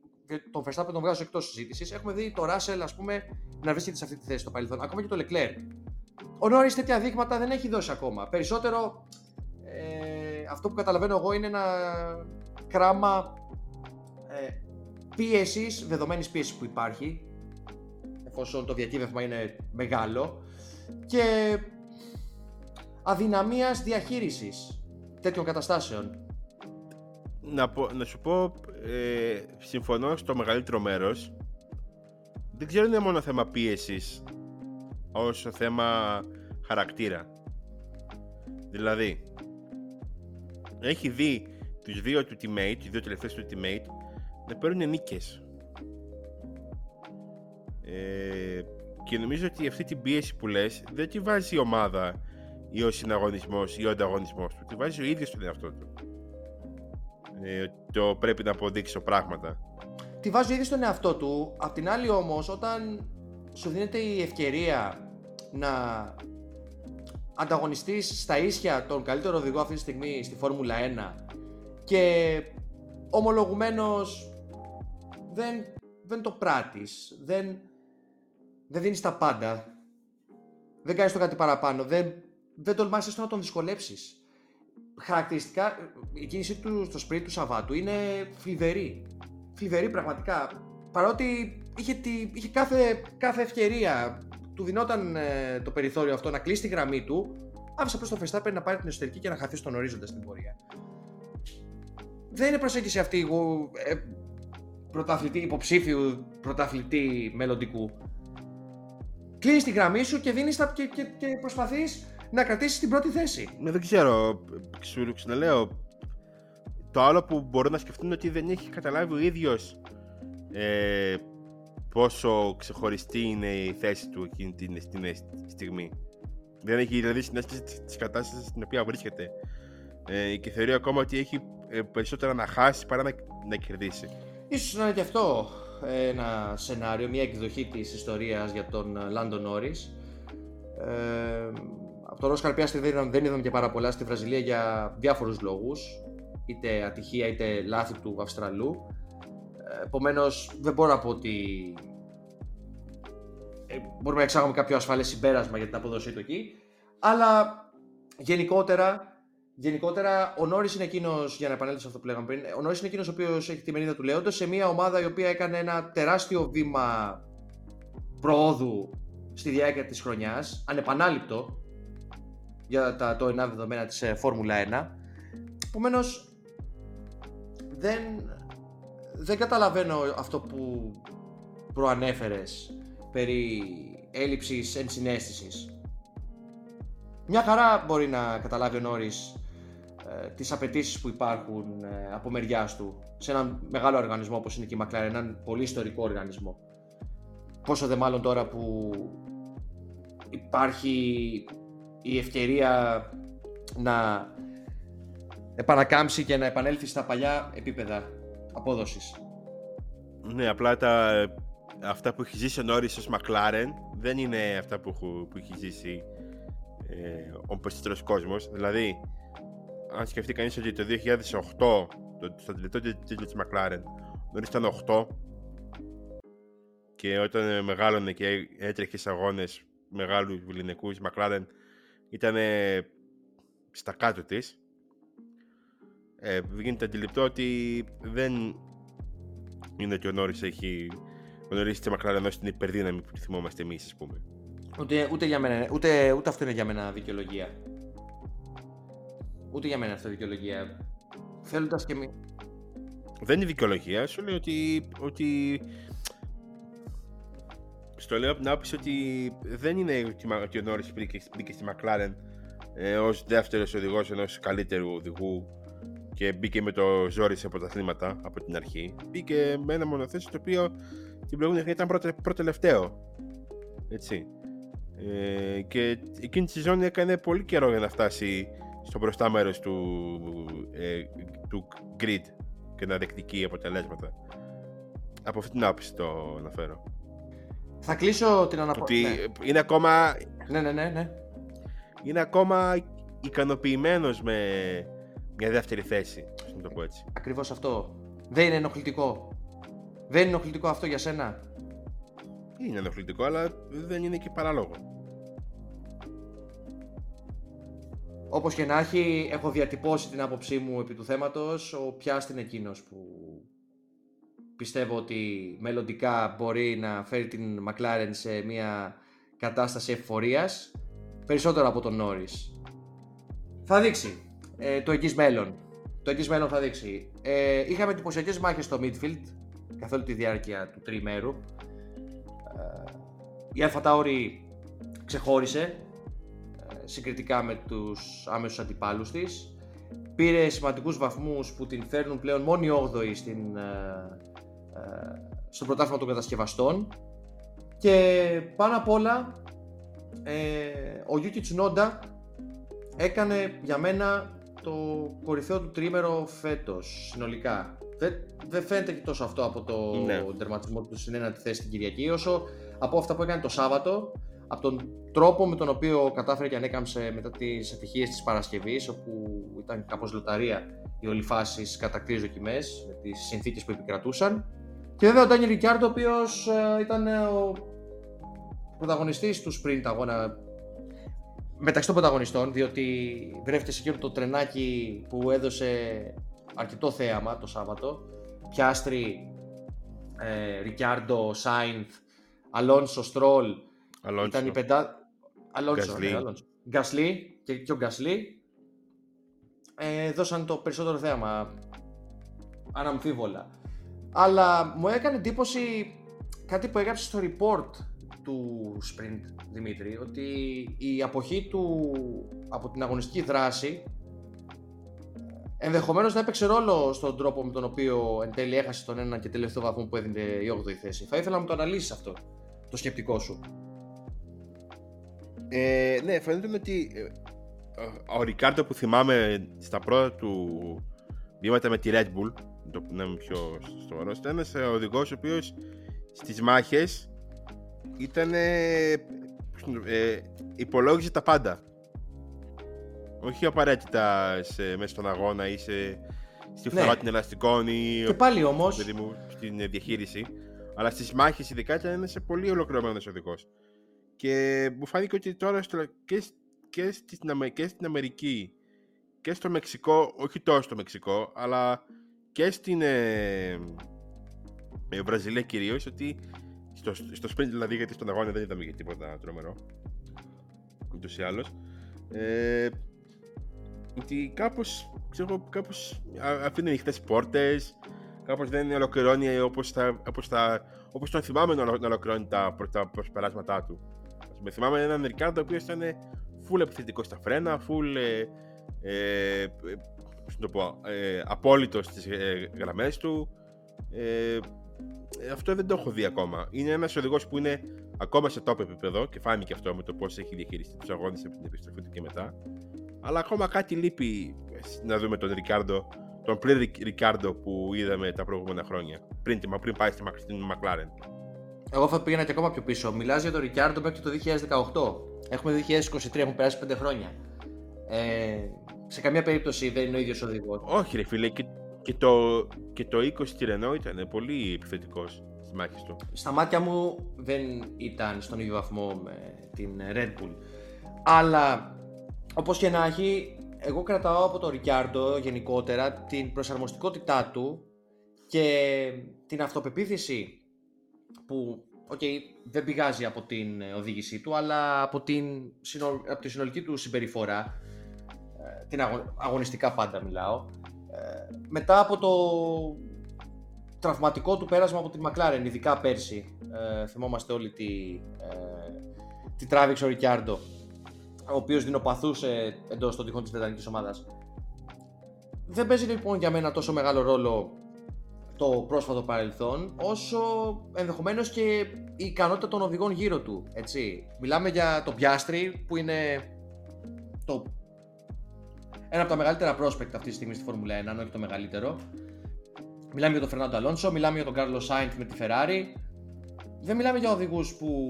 τον Verstappen, τον βγάζω εκτός συζήτησης, έχουμε δει τον Russell, ας πούμε, να βρίσκεται σε αυτή τη θέση στο παρελθόν, ακόμα και τον Leclerc. Ο Norris τέτοια δείγματα δεν έχει δώσει ακόμα. Περισσότερο, ε, αυτό που καταλαβαίνω εγώ είναι ένα κράμα ε, πίεσης, δεδομένης πίεσης που υπάρχει, εφόσον το διακύβευμα είναι μεγάλο, και αδυναμίας διαχείρισης τέτοιων καταστάσεων. Να, πω, να σου πω, ε, συμφωνώ στο μεγαλύτερο μέρος. Δεν ξέρω αν είναι μόνο θέμα πίεσης, όσο θέμα χαρακτήρα. Δηλαδή, έχει δει τους δύο του teammate, τους δύο τελευταίους του teammate, να παίρνουν νίκες. Ε, και νομίζω ότι αυτή την πίεση που λες δεν τη βάζει η ομάδα ή ο συναγωνισμός ή ο ανταγωνισμός του, τη βάζει ο ίδιος τον εαυτό του. Ε, το πρέπει να αποδείξω πράγματα. Τη βάζει ο ίδιος τον εαυτό του. Απ' την άλλη όμως, όταν σου δίνεται η ευκαιρία να ανταγωνιστείς στα ίσια τον καλύτερο οδηγό αυτή τη στιγμή στη Φόρμουλα ένα και ομολογουμένως δεν, δεν το πράττεις, δεν, δεν δίνεις τα πάντα, δεν κάνεις το κάτι παραπάνω, δεν, δεν τολμάς έστω να τον δυσκολέψεις. Χαρακτηριστικά η κίνηση του στο sprint του Σαββάτου είναι φλιβερή, φλιβερή πραγματικά, παρότι είχε, τη, είχε κάθε, κάθε ευκαιρία, του δινόταν ε, το περιθώριο αυτό να κλείσει τη γραμμή του, άφησε απλώς τον Verstappen να πάρει την εσωτερική και να χαθεί στον ορίζοντα στην πορεία. Δεν είναι προσέγγιση αυτή ε, πρωταθλητή, υποψήφιου πρωταθλητή μελλοντικού. Κλείνεις τη γραμμή σου και, δίνεις τα, και, και, και προσπαθείς να κρατήσεις την πρώτη θέση. Ναι, δεν ξέρω, σου ξαναλέω, το άλλο που μπορώ να σκεφτώ είναι ότι δεν έχει καταλάβει ο ίδιος ε, πόσο ξεχωριστή είναι η θέση του εκείνη την στιγμή. Δεν έχει δηλαδή συνέστηση της κατάστασης στην οποία βρίσκεται, ε, και θεωρεί ακόμα ότι έχει περισσότερα να χάσει παρά να, να κερδίσει. Ίσως να είναι και αυτό ένα σενάριο, μια εκδοχή της ιστορίας για τον Lando Norris. Ε, από τον Ρο Καρπιάστρη δεν, δεν είδαμε και πάρα πολλά στη Βραζιλία για διάφορους λόγους, είτε ατυχία είτε λάθη του Αυστραλού. Επομένως, δεν μπορώ να πω ότι ε, μπορούμε να εξάγουμε κάποιο ασφαλές συμπέρασμα για την αποδοσή του εκεί, αλλά γενικότερα, γενικότερα ο Norris είναι εκείνος, για να επανέλθω αυτό που λέγαμε πριν, ο Norris είναι εκείνος ο οποίος έχει τη μερίδα του λέοντος σε μια ομάδα η οποία έκανε ένα τεράστιο βήμα προόδου στη διάρκεια της χρονιάς, ανεπανάληπτο για τα το εννέα δεδομένα της Φόρμουλα ένα. Επομένως, δεν... δεν καταλαβαίνω αυτό που προανέφερες περί έλλειψης ενσυναίσθησης. Μια χαρά μπορεί να καταλάβει ο Νόρις ε, τις απαιτήσεις που υπάρχουν ε, από μεριάς του σε έναν μεγάλο οργανισμό όπως είναι και η McLaren, έναν πολύ ιστορικό οργανισμό. Πόσο δε μάλλον τώρα που υπάρχει η ευκαιρία να επανακάμψει και να επανέλθει στα παλιά επίπεδα απόδοσης. Ναι, απλά τα, αυτά που έχει ζήσει ο Νόρις ως McLaren δεν είναι αυτά που, που έχει ζήσει ε, ο περισσότερος κόσμος. Δηλαδή, αν σκεφτεί κανείς ότι το δύο χιλιάδες οκτώ, στο τελευταίο τίτλο της McLaren, ο Νόρις ήταν οκτώ και όταν μεγάλωνε και έτρεχε σε αγώνες μεγάλους βιληνικούς, η McLaren ήταν ε, στα κάτω της. Ε, γίνεται αντιληπτό ότι δεν είναι ότι ο Νόρις έχει γνωρίσει τη McLaren ως την υπερδύναμη που θυμόμαστε εμείς, ας πούμε. Ούτε, ούτε, για μένα, ούτε, ούτε αυτό είναι για μένα δικαιολογία. Ούτε για μένα αυτό είναι δικαιολογία. Θέλοντας και εμείς. Δεν είναι δικαιολογία, σου λέω ότι, ότι... Στο λέω από την άποψη ότι δεν είναι ότι ο Νόρις μπήκε στη McLaren ε, ως δεύτερος οδηγός ενός καλύτερου οδηγού και μπήκε με το ζόρι από τα αθλήματα από την αρχή. Μπήκε με ένα μονοθέσιο το οποίο την προηγούμενη χρονιά ήταν πρώτο, πρώτο τελευταίο. Έτσι. Ε, και εκείνη τη σεζόν έκανε πολύ καιρό για να φτάσει στο μπροστά μέρος του, ε, του grid και να δεκτικεί αποτελέσματα. Από αυτή την άποψη το αναφέρω. Θα κλείσω την αναπόφευκτη. Ναι. Είναι ακόμα. Ναι, ναι, ναι, ναι. Είναι ακόμα ικανοποιημένος με μια δεύτερη θέση, να το πω έτσι. Ακριβώς αυτό. Δεν είναι ενοχλητικό. Δεν είναι ενοχλητικό αυτό για σένα. Είναι ενοχλητικό, αλλά δεν είναι και παράλογο. Όπως και να έχει, έχω διατυπώσει την άποψή μου επί του θέματος. Ο Πιάστ είναι εκείνος που πιστεύω ότι μελλοντικά μπορεί να φέρει την McLaren σε μια κατάσταση ευφορίας περισσότερο από τον Norris. Θα δείξει. Ε, το εγγύς μέλλον. Το εγγύς μέλλον θα δείξει. Ε, είχαμε εντυπωσιακές μάχες στο midfield καθ' όλη τη διάρκεια του τριημέρου. Ε, η Αλφα Τάουρι ξεχώρισε ε, συγκριτικά με τους άμεσους αντιπάλους της. Πήρε σημαντικούς βαθμούς που την φέρνουν πλέον μόνη όγδοη στην, ε, ε, στο πρωτάθλημα των κατασκευαστών. Και πάνω απ' όλα ε, ο Γιούκι Τσουνόντα έκανε για μένα το κορυφαίο του τριήμερο φέτος συνολικά. Δεν, δεν φαίνεται και τόσο αυτό από το ναι. τερματισμό του στην ένατη θέση την Κυριακή, όσο από αυτά που έκανε το Σάββατο, από τον τρόπο με τον οποίο κατάφερε και ανέκαμψε μετά τις ατυχίες της Παρασκευής, όπου ήταν κάπως λοταρία η όλη φάση στις κατακτήρες δοκιμές, με τις συνθήκες που επικρατούσαν. Και βέβαια ο Ντάνιελ Ρικιάρντο, ο οποίος ήταν ο πρωταγωνιστής του sprint αγώνα. Μεταξύ των πρωταγωνιστών, διότι βρέθηκε σε εκείνο το τρενάκι που έδωσε αρκετό θέαμα το Σάββατο. Πιάστρι, Ρικιάρντο, Σάινθ, Αλόνσο, Στρόλ. Ήταν η πεντά... Αλόνσο, Γκασλί και, και ο Γκασλί ε, δώσαν το περισσότερο θέαμα, αναμφίβολα. Αλλά μου έκανε εντύπωση κάτι που έγραψε στο report του sprint, Δημήτρη, ότι η αποχή του από την αγωνιστική δράση ενδεχομένως να έπαιξε ρόλο στον τρόπο με τον οποίο εν τέλει έχασε τον ένα και τελευταίο βαθμό που έδινε η όγδοη θέση. Θα ήθελα να μου το αναλύσεις αυτό, το σκεπτικό σου. Ε, ναι, φαίνεται ότι ο Ρικάρντο που θυμάμαι στα πρώτα του βήματα με τη Red Bull, να είμαι πιο σοβαρός, ήταν ένας οδηγός ο οποίος στις μάχες ήταν ε, ε, υπολόγιζε τα πάντα, όχι απαραίτητα σε, μέσα στον αγώνα ή σε, στη φθορά ναι. των ελαστικών ή και πάλι όμως, παιδί μου, στην διαχείριση, αλλά στις μάχες ειδικά ήταν ένας πολύ ολοκληρωμένος οδηγός και μου φάνηκε ότι τώρα στο, και, και, στην Αμε, και στην Αμερική και στο Μεξικό, όχι τόσο στο Μεξικό αλλά και στην ε, ε, Βραζιλία κυρίως, ότι Στο, στο sprint δηλαδή, γιατί στον αγώνα δεν είδαμε και τίποτα τρομερό, ούτως ή άλλως. Ε, ότι κάπως, ξέρω, κάπως αφήνει ανοιχτές πόρτες, κάπως δεν ολοκληρώνει όπως, τα, όπως, τα, όπως τον θυμάμαι να ολοκληρώνει τα, τα προσπεράσματά του. Με θυμάμαι έναν Ρικάρντο ο οποίος ήταν full επιθετικό στα φρένα, full ε, ε, ε, απόλυτο στις ε, γραμμές του. Ε, αυτό δεν το έχω δει ακόμα. Είναι ένας οδηγός που είναι ακόμα σε top επίπεδο και φάνηκε αυτό με το πώς έχει διαχειριστεί τους αγώνες από την επιστροφή του και μετά. Αλλά ακόμα κάτι λείπει να δούμε τον Ρικάρντο, τον πριν Ρικάρντο που είδαμε τα προηγούμενα χρόνια, πριν, πριν πάει στη McLaren. Εγώ θα πήγαινα και ακόμα πιο πίσω. Μιλάς για τον Ρικιάρντο μέχρι το δύο χιλιάδες δεκαοκτώ. Έχουμε δύο χιλιάδες είκοσι τρία, έχουν περάσει πέντε χρόνια. Ε, σε καμία περίπτωση δεν είναι ο ίδιος οδηγός. Όχι, ρε φίλε, και, και, το, και το είκοσι στη Ρενό ήταν πολύ επιθετικός στις μάχες του. Στα μάτια μου δεν ήταν στον ίδιο βαθμό με την Red Bull. Αλλά όπως και να έχει, εγώ κρατάω από τον Ρικιάρντο γενικότερα την προσαρμοστικότητά του και την αυτοπεποίθηση που okay, δεν πηγάζει από την οδήγησή του, αλλά από, την, από τη συνολική του συμπεριφορά, την αγων, αγωνιστικά πάντα μιλάω, μετά από το τραυματικό του πέρασμα από τη Μακλάρεν, ειδικά πέρσι, ε, θυμόμαστε όλοι τι, ε, τι τράβηξε ο Ρικιάρντο, ο οποίος δεινοπαθούσε εντός των τυχών της βρετανικής ομάδας. Δεν παίζει λοιπόν για μένα τόσο μεγάλο ρόλο το πρόσφατο παρελθόν, όσο ενδεχομένως και η ικανότητα των οδηγών γύρω του, έτσι. Μιλάμε για τον Πιάστρι που είναι το... ένα από τα μεγαλύτερα prospect αυτή τη στιγμή στη Φόρμουλα ένα, αν όχι το μεγαλύτερο. Μιλάμε για τον Φερνάντο Αλόνσο, μιλάμε για τον Κάρλος Σάινθ με τη Ferrari. Δεν μιλάμε για οδηγούς που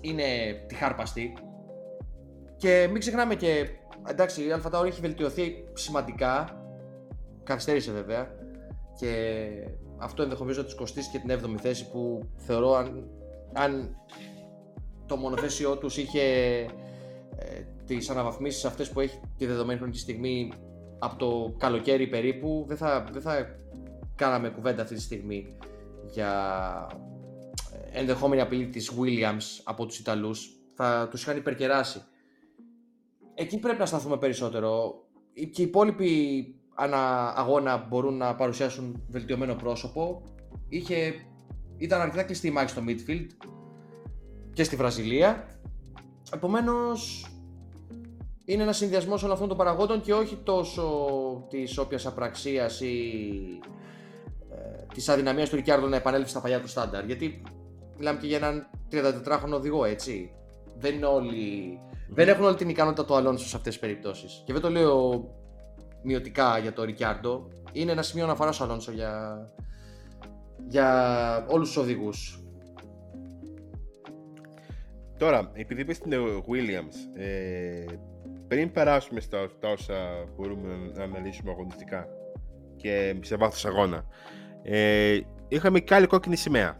είναι τυχάρπαστοι. Και μην ξεχνάμε και, εντάξει, η Αλφα Τάουρι έχει βελτιωθεί σημαντικά, καθυστέρησε βέβαια, και αυτό ενδεχομένως να τους κοστίσει και την έβδομη θέση που θεωρώ αν, αν το μονοθέσιό τους είχε ε, τις αναβαθμίσεις αυτές που έχει τη δεδομένη χρονική στιγμή από το καλοκαίρι περίπου, δεν θα, δεν θα κάναμε κουβέντα αυτή τη στιγμή για ενδεχόμενη απειλή της Williams από τους Ιταλούς, θα τους είχαν υπερκεράσει. Εκεί πρέπει να σταθούμε περισσότερο και οι υπόλοιποι ανά αγώνα μπορούν να παρουσιάσουν βελτιωμένο πρόσωπο. Είχε... ήταν αρκετά κλειστή η μάχη στο midfield και στη Βραζιλία. Επομένως είναι ένας συνδυασμός όλων αυτών των παραγόντων και όχι τόσο της όποιας απραξίας ή ε, της αδυναμίας του Ρικιάρντο να επανέλθει στα παλιά του στάνταρ, γιατί μιλάμε και για έναν τριαντατετράχρονο οδηγό, έτσι. Δεν, είναι όλοι... mm. δεν έχουν όλη την ικανότητα του Αλόνσο σε αυτές τις περιπτώσεις και δεν το λέω μειωτικά για τον Ρικιάρντο, είναι ένα σημείο αναφορά ο Αλόνσο για, για όλους τους οδηγούς. Τώρα, επειδή είπες την Williams, ε, πριν περάσουμε στα, στα όσα μπορούμε να αναλύσουμε αγωνιστικά και σε βάθος αγώνα, ε, είχαμε και άλλη κόκκινη σημαία,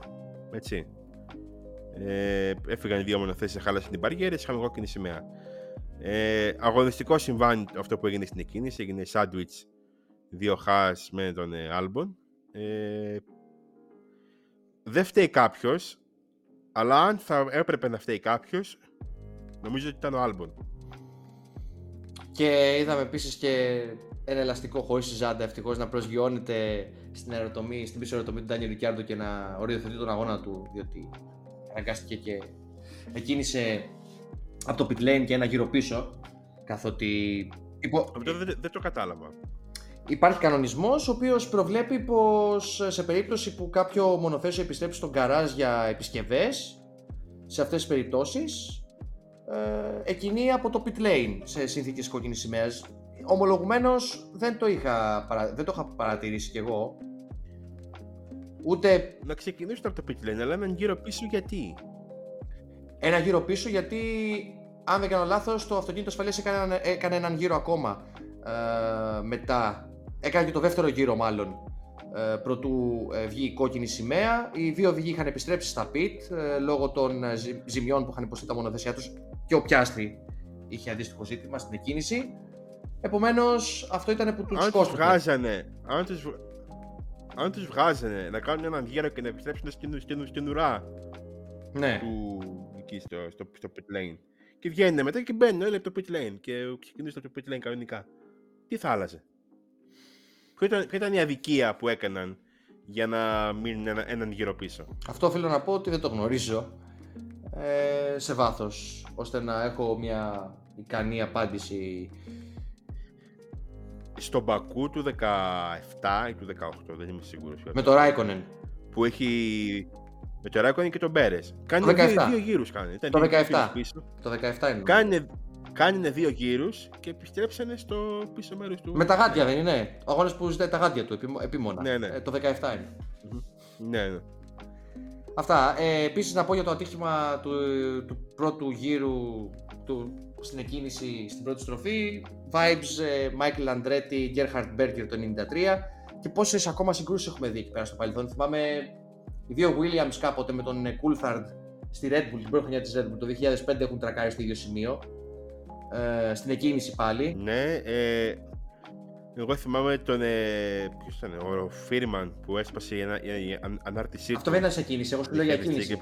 έτσι. Ε, έφυγαν οι δύο μονοθέσεις, χάλασαν την μπαριέρα, είχαμε κόκκινη σημαία. Ε, αγωνιστικό συμβάν αυτό που έγινε στην εκκίνηση, έγινε σάντουιτς δύο χάς με τον Άλμπον. Ε, δεν φταίει κάποιος, αλλά αν θα έπρεπε να φταίει κάποιος, νομίζω ότι ήταν ο Άλμπον. Και είδαμε επίσης και ένα ελαστικό χωρίς Ζάντα, ευτυχώς, να προσγειώνεται στην, αεροτομή, στην πίσω αεροτομή του Ντάνιελ Ρικιάρντο και να οριοθετεί τον αγώνα του, διότι αναγκάστηκε και εκκίνησε από το pit lane και ένα γύρο πίσω, καθότι... Υπο... Δεν, δεν, δεν το κατάλαβα. Υπάρχει κανονισμός ο οποίος προβλέπει πως σε περίπτωση που κάποιο μονοθέσιο επιστρέψει στον γκαράζ για επισκευές, σε αυτές τις περιπτώσεις ε, εκκινεί από το pit lane σε συνθήκες κόκκινης σημαίας. Ομολογουμένως δεν το είχα, δεν το είχα παρατηρήσει κι εγώ. Ούτε... Να ξεκινήσουν από το pit lane, αλλά έναν γύρο πίσω γιατί... Ένα γύρο πίσω γιατί, αν δεν κάνω λάθος, το αυτοκίνητο ασφαλείας έκανε, έκανε έναν γύρο ακόμα ε, μετά. Έκανε και το δεύτερο γύρο μάλλον, ε, προτού ε, βγει η κόκκινη σημαία. Οι δύο οδηγοί είχαν επιστρέψει στα pit ε, λόγω των ε, ζημιών που είχαν υποστεί τα μονοθέσια τους και ο Πιάστρι είχε αντίστοιχο ζήτημα στην εκκίνηση. Επομένως αυτό ήταν που τους κόστηκε. Αν τους, αν τους βγάζανε να κάνουν έναν γύρο και να επιστρέψουν στην, στην, στην ουρά, ναι, του... Στο, στο, στο pit lane. Και βγαίνουν μετά και μπαίνουν όλοι από το pit lane και ξεκινήσουν από το pit lane κανονικά. Τι θα άλλαζε? Ποια ήταν, ποια ήταν η αδικία που έκαναν για να μείνουν ένα, έναν γύρο πίσω. Αυτό οφείλω να πω ότι δεν το γνωρίζω ε, σε βάθος, ώστε να έχω μια ικανή απάντηση. Στον Μπακού του δεκαεπτά ή του δεκαοκτώ, δεν είμαι σίγουρος. Με το Ράικονεν. Που έχει... Με το Ράικονεν και τον Πέρες. Κάνει το δύο, δύο γύρους κάνει. Το δεκαεπτά. Το δεκαεπτά είναι. Κάνε... Κάνουν δύο γύρους και επιστρέψανε στο πίσω μέρος του. Με τα γάντια δεν είναι. Ο αγώνας που ζητάει τα γάντια του επίμονα. Ναι, ναι. Ε, το δεκαεπτά είναι. Mm-hmm. Ναι, ναι. Αυτά. Ε, επίσης να πω για το ατύχημα του, του πρώτου γύρου του, στην εκκίνηση στην πρώτη στροφή. Vibes, Michael Andretti, Gerhard Berger το ενενήντα τρία. Και πόσες ακόμα συγκρούσεις έχουμε δει εκεί πέρα στο παρελθόν. Θυμάμαι οι δύο Williams κάποτε με τον Coulthard στη Red Bull, την πρώτη χρονιά της Red Bull, το δύο χιλιάδες πέντε έχουν τρακάρει στο ίδιο σημείο. Ε, στην εκκίνηση πάλι. Ναι, ε, εγώ θυμάμαι τον. Ε, ποιος ήταν, ο Φίρμαν που έσπασε η, ανα, η ανάρτησή του. Αυτό δεν ήταν σε κίνηση, εγώ σου λέω για κίνηση.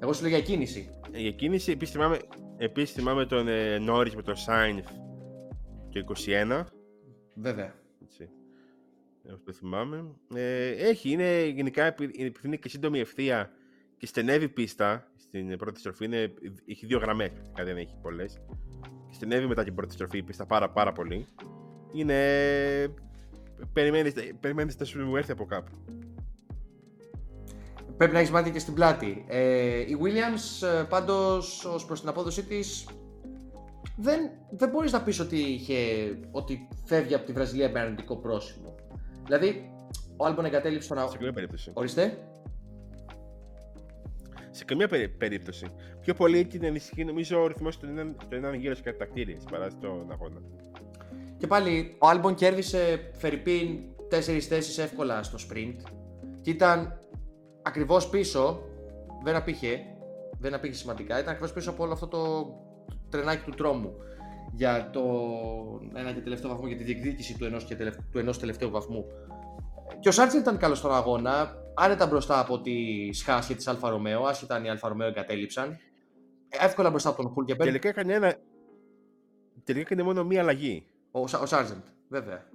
Εγώ σου λέω για κίνηση. Ε, για κίνηση, επίσης θυμάμαι, επίσης θυμάμαι τον ε, Νόρις με τον Σάινθ το είκοσι ένα. Βέβαια. Έτσι. Εγώ το θυμάμαι. Ε, έχει, είναι γενικά επειδή είναι και σύντομη ευθεία και στενεύει πίστα στην πρώτη στροφή. Είναι, έχει δύο γραμμές, κάτι δεν έχει πολλές. Στενεύει μετά την πρώτη στροφή, πίστα πάρα πάρα πολύ. Είναι... Περιμένεις, περιμένεις να σου έρθει από κάπου. Πρέπει να έχεις μάθει και στην πλάτη. Ε, η Williams πάντως ως προς την απόδοσή της δεν, δεν μπορείς να πεις ότι, είχε, ότι φεύγει από τη Βραζιλία με αρνητικό πρόσημο. Δηλαδή ο Άλμπον εγκατέλειψε τον αγώνα. Σε καμία περίπτωση. Ορίστε. Σε καμία περίπτωση. Πιο πολύ την ενισχύει νομίζω ο ρυθμός του έναν γύρω σε κατακτήριες παρά στον αγώνα. Και πάλι ο Άλμπον κέρδισε φερειπίν τέσσερις θέσεις εύκολα στο sprint και ήταν ακριβώς πίσω, δεν απήχε, δεν απήχε σημαντικά, ήταν ακριβώς πίσω από όλο αυτό το τρενάκι του τρόμου για το ένα και τελευταίο βαθμό, για τη διεκδίκηση του ενός, και τελευ- του ενός τελευταίου βαθμού. Και ο Sargeant ήταν καλός στον αγώνα, άνετα μπροστά από τη Σχάς και τη Αλφα Ρωμαίο, άσχετα αν οι Αλφα Ρωμαίο εγκατέλειψαν. Εύκολα μπροστά από τον Χούλκεμπερ. Τελικά έκανε ένα... Τελικά έκανε μόνο μία αλλαγή. Ο, ο Sargeant, βέβαια.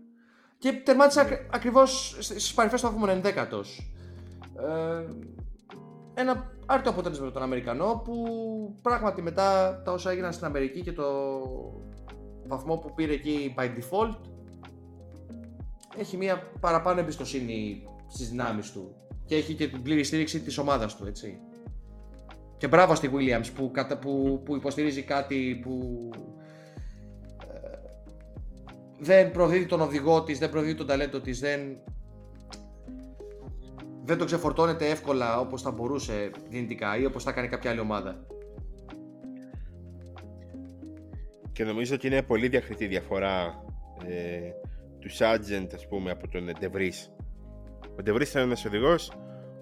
Και τερμάτισε ακ, ακριβώς στις παρυφές του βαθμού ενδέκατος. Ε, ένα άρτιο αποτέλεσμα για τον Αμερικανό που πράγματι μετά τα όσα έγιναν στην Αμερική και το βαθμό που πήρε εκεί by default έχει μία παραπάνω εμπιστοσύνη στις δυνάμεις του και έχει και την πλήρη στήριξη της ομάδας του, έτσι. Και μπράβο στη Williams που, κατα... που... που υποστηρίζει κάτι που ε... δεν προδίδει τον οδηγό της, δεν προδίδει τον ταλέντο της, δεν δεν το ξεφορτώνεται εύκολα όπως θα μπορούσε δυνητικά ή όπως θα κάνει κάποια άλλη ομάδα. Και νομίζω ότι είναι πολύ διακριτή η διαφορά ε... του Sargeant, ας πούμε, από τον De Vries. Ο De Vries ήταν ένας οδηγός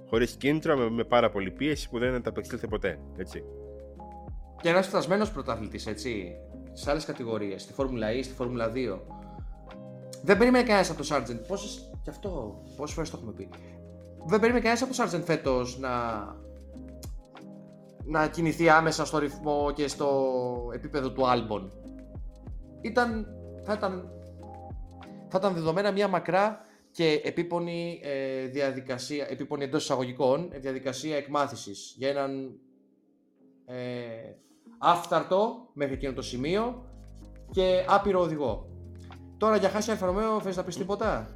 χωρίς κίνητρο, με, με πάρα πολύ πίεση που δεν ανταπεξήλθε ποτέ, έτσι. Και ένας φτασμένος πρωταθλητής, έτσι, στις άλλες κατηγορίες, στη Φόρμουλα E, στη Φόρμουλα δύο. Δεν περίμενε κανένας από τον Sargeant, πόσες, και αυτό, πόσες φορές το έχουμε πει. Δεν περίμενε κανένας από τον Sargeant φέτος να, να κινηθεί άμεσα στο ρυθμό και στο επίπεδο του Albon. Ήταν, θα ήταν... Θα ήταν δεδομένα μια μακρά και επίπονη ε, διαδικασία, επίπονη εντός εισαγωγικών, διαδικασία εκμάθησης για έναν ε, άφταρτο μέχρι εκείνο το σημείο και άπειρο οδηγό. Τώρα για χάσει Αλφα Ρωμαίο, θες να πεις τίποτα?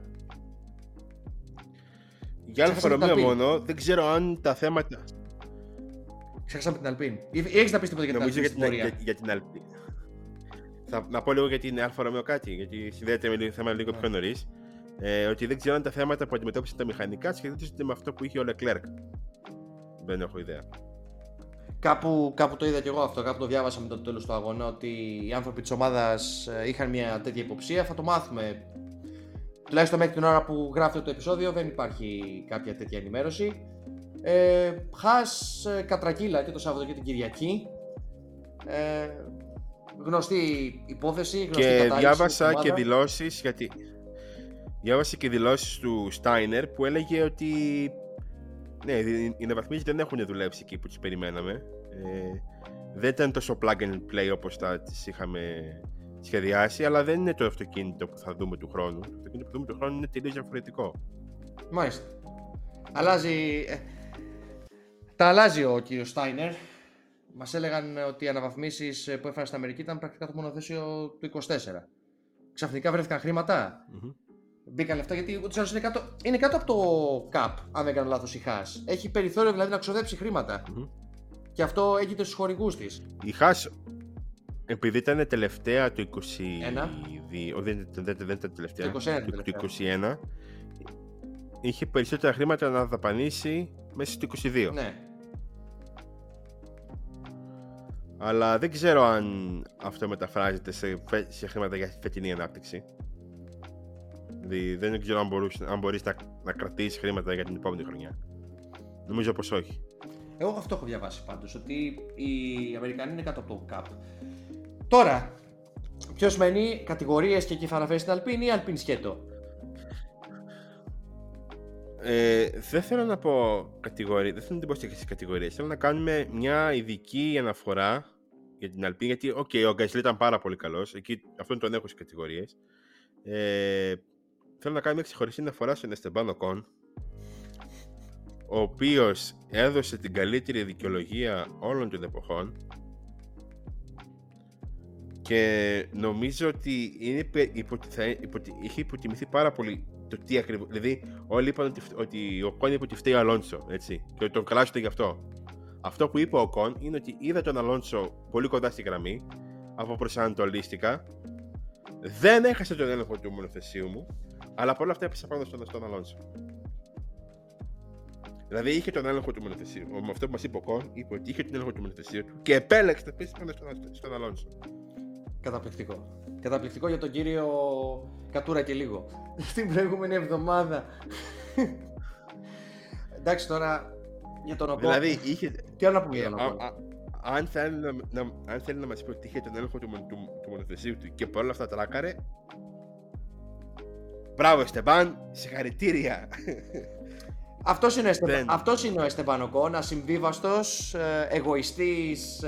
Για Αλφα Ρωμαίο μόνο, δεν ξέρω αν τα θέματα... Ξέχασαμε την Αλπίν. Ή έχεις να πεις τίποτα για την, την Αλπίν? Για την Αλπίν. Θα, να πω λίγο για την Αλφα Ρωμαίο κάτι, γιατί συνδέεται με το θέμα λίγο πιο νωρίς. Ε, ότι δεν ξέρω αν τα θέματα που αντιμετώπισαν τα μηχανικά σχετίζονται με αυτό που είχε ο Leclerc. Δεν έχω ιδέα. Κάπου, κάπου το είδα κι εγώ αυτό, κάπου το διάβασα μετά το τέλος του αγώνα, ότι οι άνθρωποι της ομάδας είχαν μια τέτοια υποψία. Θα το μάθουμε. Τουλάχιστον μέχρι την ώρα που γράφεται το επεισόδιο δεν υπάρχει κάποια τέτοια ενημέρωση. Ε, Χάς κατρακύλα και το Σάββατο και την Κυριακή. Ε, Γνωστή υπόθεση, γνωστή κατάληψη. Και διάβασα και δηλώσεις, γιατί διάβασα και δηλώσεις του Steiner που έλεγε ότι ναι, οι αναβαθμίσεις δεν έχουν δουλέψει εκεί που τις περιμέναμε. Ε, δεν ήταν τόσο plug and play όπως τα τις είχαμε σχεδιάσει, αλλά δεν είναι το αυτοκίνητο που θα δούμε του χρόνου. Το αυτοκίνητο που δούμε του χρόνου είναι τελείως διαφορετικό. Μάλιστα. Αλλάζει... Τα αλλάζει ο κύριος Στάινερ. Μας έλεγαν ότι οι αναβαθμίσεις που έφεραν στην Αμερική ήταν πρακτικά το μονοθέσιο του είκοσι τέσσερα. Ξαφνικά βρέθηκαν χρήματα. Mm-hmm. Μπήκαν λεφτά γιατί είναι κάτω, είναι κάτω από το ΚΑΠ. Αν δεν κάνω λάθος, η Χάς έχει περιθώριο δηλαδή να ξοδέψει χρήματα. Mm-hmm. Και αυτό έγινε στους χορηγούς της. Η Χάς, επειδή ήταν τελευταία το είκοσι δύο, δεν, δεν, δεν ήταν τελευταία, το είκοσι ένα, είχε περισσότερα χρήματα να δαπανίσει μέσα στο είκοσι δύο. Ναι. Αλλά δεν ξέρω αν αυτό μεταφράζεται σε, σε χρήματα για φετινή ανάπτυξη. Δηλαδή δεν ξέρω αν, μπορούς, αν μπορείς να, να κρατήσεις χρήματα για την επόμενη χρονιά. Νομίζω πως όχι. Εγώ αυτό έχω διαβάσει πάντως, ότι οι Αμερικανοί είναι κάτω από το ΚΑΠ. Τώρα, ποιος μένει, κατηγορίες και κεφαλαφές στην Αλπίνη ή Αλπίνη σκέτο? Ε, δεν θέλω να πω κατηγορίες, δεν θέλω να την πω στις κατηγορίες. Θέλω να κάνουμε μια ειδική αναφορά για την Αλπίνη, γιατί okay, ο Γκασλί ήταν πάρα πολύ καλός, εκεί, αυτόν τον έχω στις κατηγορίες. Ε, θέλω να κάνω μια ξεχωριστή αναφορά στον Esteban Ocon, ο οποίος έδωσε την καλύτερη δικαιολογία όλων των εποχών και νομίζω ότι είναι υποτι... Υποτι... είχε υποτιμηθεί πάρα πολύ το τι ακριβώς. Δηλαδή όλοι είπαν ότι, ότι ο Κον είπε ότι φταίει ο Αλόνσο, έτσι, και ότι τον κράζονται γι' αυτό. Αυτό που είπε ο Κον είναι ότι είδα τον Αλόνσο πολύ κοντά στη γραμμή, αποπροσανατολίστηκα, δεν έχασε τον έλεγχο του μονοθεσίου μου, αλλά παρόλα αυτά έπεσα πάνω στον, στον Αλόνσο. Δηλαδή είχε τον έλεγχο του μονοθεσίου. Με αυτό που μας είπε ο Κον, είπε ότι είχε τον έλεγχο του μονοθεσίου του και επέλεξε να πέσει πάνω στον Αλόνσο. Καταπληκτικό. Καταπληκτικό για τον κύριο Κατούρα και λίγο. Στην προηγούμενη εβδομάδα. Εντάξει τώρα για τον Ocon. Δηλαδή είχε. Τι άλλο να πούμε για τον Ocon. Αν θέλει να μας πει ότι είχε τον έλεγχο του μονοθεσίου του και παρόλα αυτά τράκαρε. Μπράβο Esteban, συγχαρητήρια. Αυτός είναι, Esteban, αυτός είναι ο Esteban Ocon, ασυμβίβαστος, εγωιστής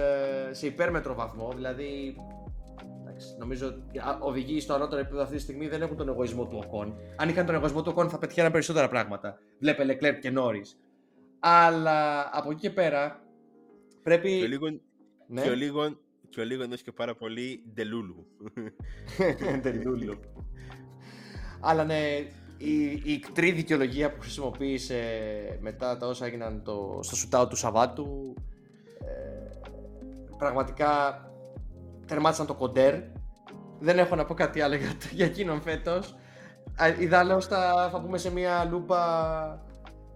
σε υπέρμετρο βαθμό, δηλαδή εντάξει, νομίζω ότι οδηγεί στο ανώτερο επίπεδο αυτή τη στιγμή δεν έχουν τον εγωισμό του Ocon. Αν είχαν τον εγωισμό του Ocon θα πετυχαίναν περισσότερα πράγματα, βλέπε Leclerc και Norris. Αλλά από εκεί και πέρα πρέπει... Και ο λίγο, ναι. και ο λίγο, και ο λίγο ενός και πάρα πολύ ντελούλου. Ντελούλου. Αλλά ναι... Η, η ικτρή δικαιολογία που χρησιμοποίησε μετά τα όσα έγιναν το, στο σουτάου του Σαββάτου ε, πραγματικά τερμάτισαν το κοντέρ. Δεν έχω να πω κάτι άλλο για, για εκείνον φέτος. Ιδάλλως θα, θα πούμε σε μια λούπα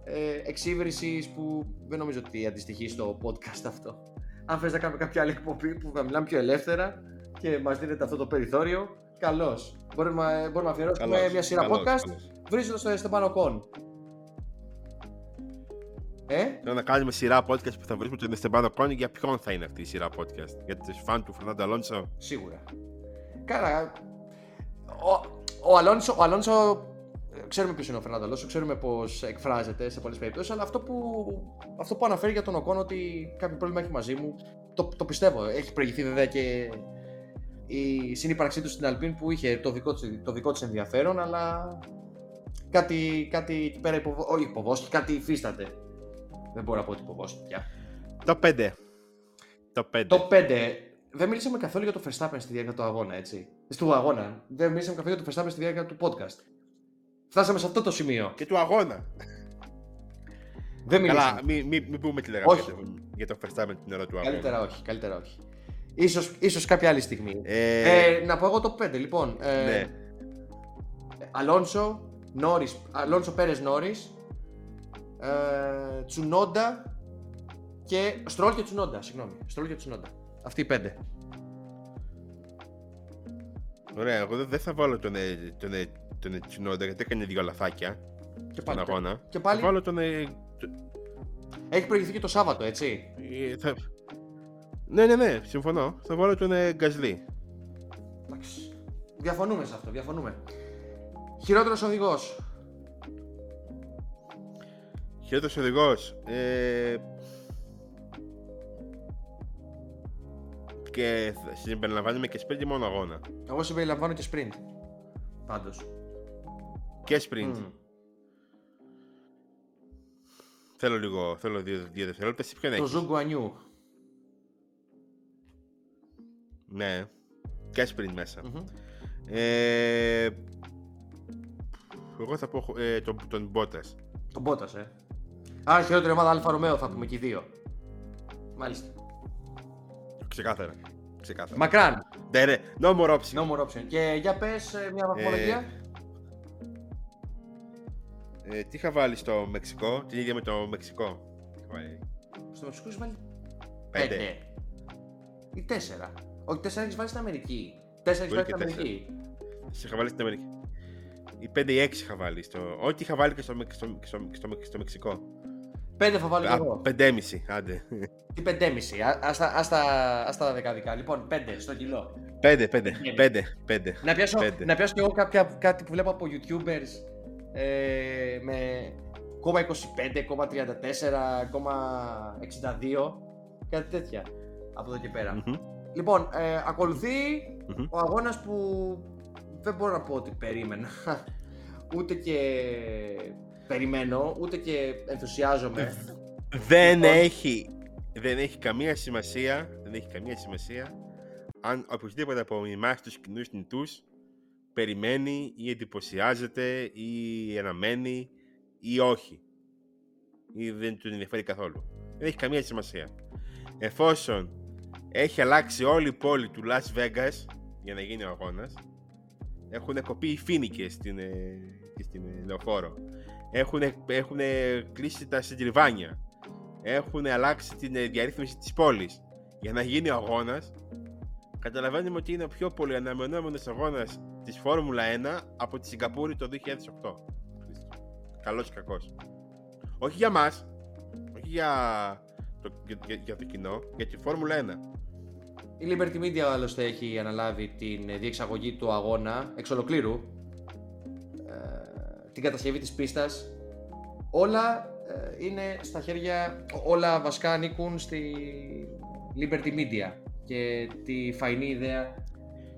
ε, εξύβρισης που δεν νομίζω ότι αντιστοιχεί στο podcast αυτό. Αν θες να κάνουμε κάποια άλλη εκπομπή που θα μιλάμε πιο ελεύθερα και μας δίνεται αυτό το περιθώριο, καλώς. Μπορούμε, μπορούμε να αφιερώσουμε καλώς, μια σειρά καλώς, podcast καλώς. Βρίζοντας τον Esteban Ocon. Ε? Θέλω να κάνουμε σειρά podcast που θα βρίσκουμε τον Esteban Ocon. Για ποιον θα είναι αυτή η σειρά podcast? Για τους φαν του Φερνάντο Αλόνσο. Σίγουρα. Καλά. Ο Αλόνσο, ο Αλόνσο, ξέρουμε ποιος είναι ο Φερνάντο Αλόνσο, ξέρουμε πώς εκφράζεται σε πολλές περιπτώσεις, αλλά αυτό που, αυτό που αναφέρει για τον Ocon ότι κάποιο πρόβλημα έχει μαζί μου, το, το πιστεύω. Έχει προηγηθεί βέβαια και η συνύπαρξή του στην Αλπίν που είχε το δικό της, το δικό της ενδιαφέρον, αλλά κάτι, κάτι πέρα υποβο... υποβόσκει, κάτι υφίσταται. Δεν μπορώ να πω ότι υποβόσκει πια. Το πέντε. Το πέντε. Το πέντε. Δεν μιλήσαμε καθόλου για το Verstappen στη διάρκεια του αγώνα, έτσι. Του αγώνα. Δεν μιλήσαμε καθόλου για το Verstappen στη διάρκεια του podcast. Φτάσαμε σε αυτό το σημείο. Και του αγώνα. Δεν μιλήσαμε. Καλά, μην μη, μη πούμε τηλεγραφία για το Verstappen την ώρα του αγώνα. Καλύτερα όχι, καλύτερα όχι. Ίσως, ίσως κάποια άλλη στιγμή. Ε... Ε, να πω εγώ το πέντε, λοιπόν. Ε, ναι. Αλόνσο, Νόρις, Αλόνσο Πέρες Νόρις, ε, Τσουνόντα και... Στρόλ και Τσουνόντα, συγγνώμη. Στρόλ και Τσουνόντα. Αυτοί οι πέντε. Ωραία, εγώ δεν θα βάλω τον, τον, τον Τσουνόντα γιατί έκανε δύο λαθάκια. Και πάλι. Αγώνα. Και πάλι... Θα βάλω τον... Έχει προηγηθεί και το Σάββατο, έτσι. Ε, θα... Ναι, ναι, ναι, συμφωνώ. Θα βάλω τον ε, Γκασλί. Εντάξει. Διαφωνούμε σε αυτό, διαφωνούμε. Χειρότερος οδηγός. Χειρότερος οδηγός. Ε... Και συμπεριλαμβάνουμε και sprint ή μόνο αγώνα? Εγώ συμπεριλαμβάνω και sprint. Πάντως. Και sprint. Mm. Θέλω λίγο, θέλω δύο, δύο δευτερόλεπτες. Ποιον έχεις? Το Zhou Guanyu. Ναι, και πριν μέσα. Mm-hmm. Ε, εγώ θα πω ε, τον, τον Bottas. Τον Bottas, ε. Α, χειρότερη ομάδα Αλφα Ρωμαίο θα πούμε και οι δύο. Μάλιστα. Ξεκάθαρα. Ξεκάθαρα. Μακράν. Ναι, ναι. No more option. No more option. Και για πες μια βαθμολογία. Ε, ε, τι είχα βάλει στο Μεξικό, την ίδια με το Μεξικό. Στο Μεξικό είχες βάλει πέντε. Ή τέσσερα. Όχι, τέσσερα έχεις βάλει στην Αμερική. τέσσερα έχεις βάλει στην Αμερική. Σε είχα βάλει στην Αμερική. Οι πέντε ή έξι είχα βάλει. Στο... Ό,τι είχα βάλει και στο, στο, στο, στο, στο Μεξικό. πέντε θα βάλω κι εγώ. πέντε κόμμα πέντε, άντε. Τι πέντε κόμμα πέντε, ας τα δεκαδικά. Λοιπόν, πέντε στο κιλό. πέντε, πέντε, πέντε, πέντε. Να πιάσω, πέντε. Να πιάσω κι εγώ κάποια, κάτι που βλέπω από YouTubers ε, με κόμμα είκοσι πέντε, κόμμα τριάντα τέσσερα, κόμμα εξήντα δύο, κάτι τέτοια από εδώ και πέρα. Mm-hmm. Λοιπόν, ε, ακολουθεί mm-hmm. ο αγώνας που δεν μπορώ να πω ότι περίμενα, ούτε και... Περιμένω, ούτε και ενθουσιάζομαι. Δεν, λοιπόν... έχει, δεν έχει καμία σημασία, δεν έχει καμία σημασία αν οποιοδήποτε από εμάς τους κοινούς νητούς περιμένει ή εντυπωσιάζεται ή αναμένει ή όχι. Ή δεν του ενδιαφέρει καθόλου. Δεν έχει καμία σημασία. Εφόσον έχει αλλάξει όλη η πόλη του Las Vegas για να γίνει ο αγώνας, έχουν κοπεί οι φοίνικες στην, στην λεωφόρο. Έχουν, έχουν κλείσει τα συντριβάνια. Έχουν αλλάξει την διαρρύθμιση της πόλης για να γίνει ο αγώνας. Καταλαβαίνουμε ότι είναι ο πιο πολύ αναμενόμενος αγώνας της Φόρμουλα ένα από τη Σιγκαπούρη το δύο χιλιάδες οκτώ. Καλός ή κακός. Όχι για μας, όχι για το, για, για το κοινό, για τη Φόρμουλα ένα. Η Liberty Media άλλωστε έχει αναλάβει την διεξαγωγή του αγώνα εξ ολοκλήρου, την κατασκευή της πίστας, όλα ε, είναι στα χέρια, όλα βασικά ανήκουν στη Liberty Media και τη φαϊνή ιδέα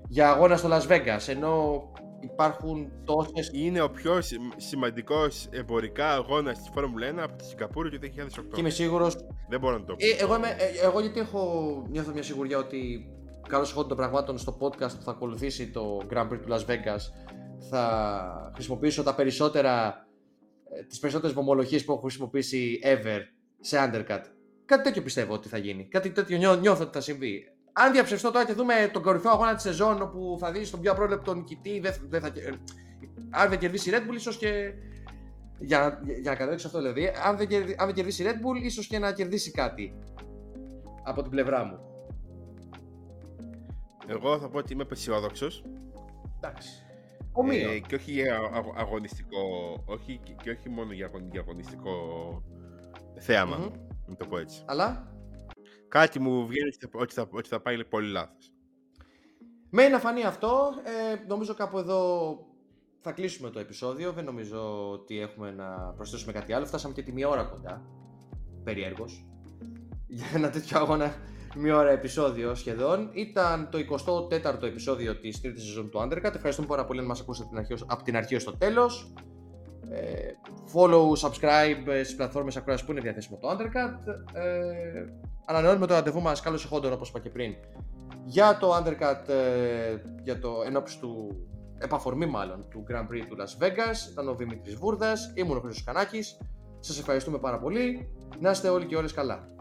για αγώνα στο Las Vegas, ενώ υπάρχουν τόσες... Είναι ο πιο σημαντικός εμπορικά αγώνας της Formula ένα από τη Σιγκαπούρη του δύο χιλιάδες οκτώ. Και είμαι σίγουρος... Δεν μπορώ να το πω. Ε, εγώ, είμαι, ε, εγώ γιατί έχω, νιώθω μια σιγουριά ότι καλώς χόντων των πραγμάτων στο podcast που θα ακολουθήσει το Grand Prix του Las Vegas θα χρησιμοποιήσω τα περισσότερα, τις περισσότερες βομολογίες που έχω χρησιμοποιήσει ever σε Undercut. Κάτι τέτοιο πιστεύω ότι θα γίνει. Κάτι τέτοιο νιώ, νιώθω ότι θα συμβεί. Αν διαψευστώ τώρα και δούμε τον κορυφαίο αγώνα της σεζόν όπου θα δεις τον πιο απρόβλεπτο νικητή, δεν, δεν θα, αν δεν κερδίσει η Red Bull, ίσως και. Για, για να καταλήξω αυτό δηλαδή, αν δεν, αν δεν κερδίσει η Red Bull, ίσως και να κερδίσει κάτι από την πλευρά μου. Εγώ θα πω ότι είμαι αισιόδοξος. Εντάξει. Ε, και όχι για αγωνιστικό, όχι, και όχι μόνο για αγωνιστικό θέαμα, mm-hmm. να το πω έτσι. Αλλά κάτι μου βγαίνει ότι θα, ότι θα πάει πολύ λάθος. Μένει να φανεί αυτό. Ε, νομίζω κάπου εδώ θα κλείσουμε το επεισόδιο. Δεν νομίζω ότι έχουμε να προσθέσουμε κάτι άλλο. Φτάσαμε και τη μία ώρα κοντά. Περιέργως. Για ένα τέτοιο αγώνα, μία ώρα επεισόδιο σχεδόν. Ήταν το εικοστό τέταρτο επεισόδιο της τρίτης σεζόν του Undercut. Ευχαριστούμε πάρα πολύ να μας ακούσατε από την αρχή ως το τέλος. Ε, follow, subscribe στις πλατφόρμες ακρόασης που είναι διαθέσιμο το Undercut. Ε, ανανεώνουμε το ραντεβού μας καλώς εχόντων, όπως είπα και πριν, για το Undercut, ε, για το ενόψει του επαφορμή μάλλον του Grand Prix του Las Vegas. Ήταν ο Δημήτρης Βούρδας, ήμουν ο Χρήστος Κανάκης. Σας ευχαριστούμε πάρα πολύ. Να είστε όλοι και όλες καλά.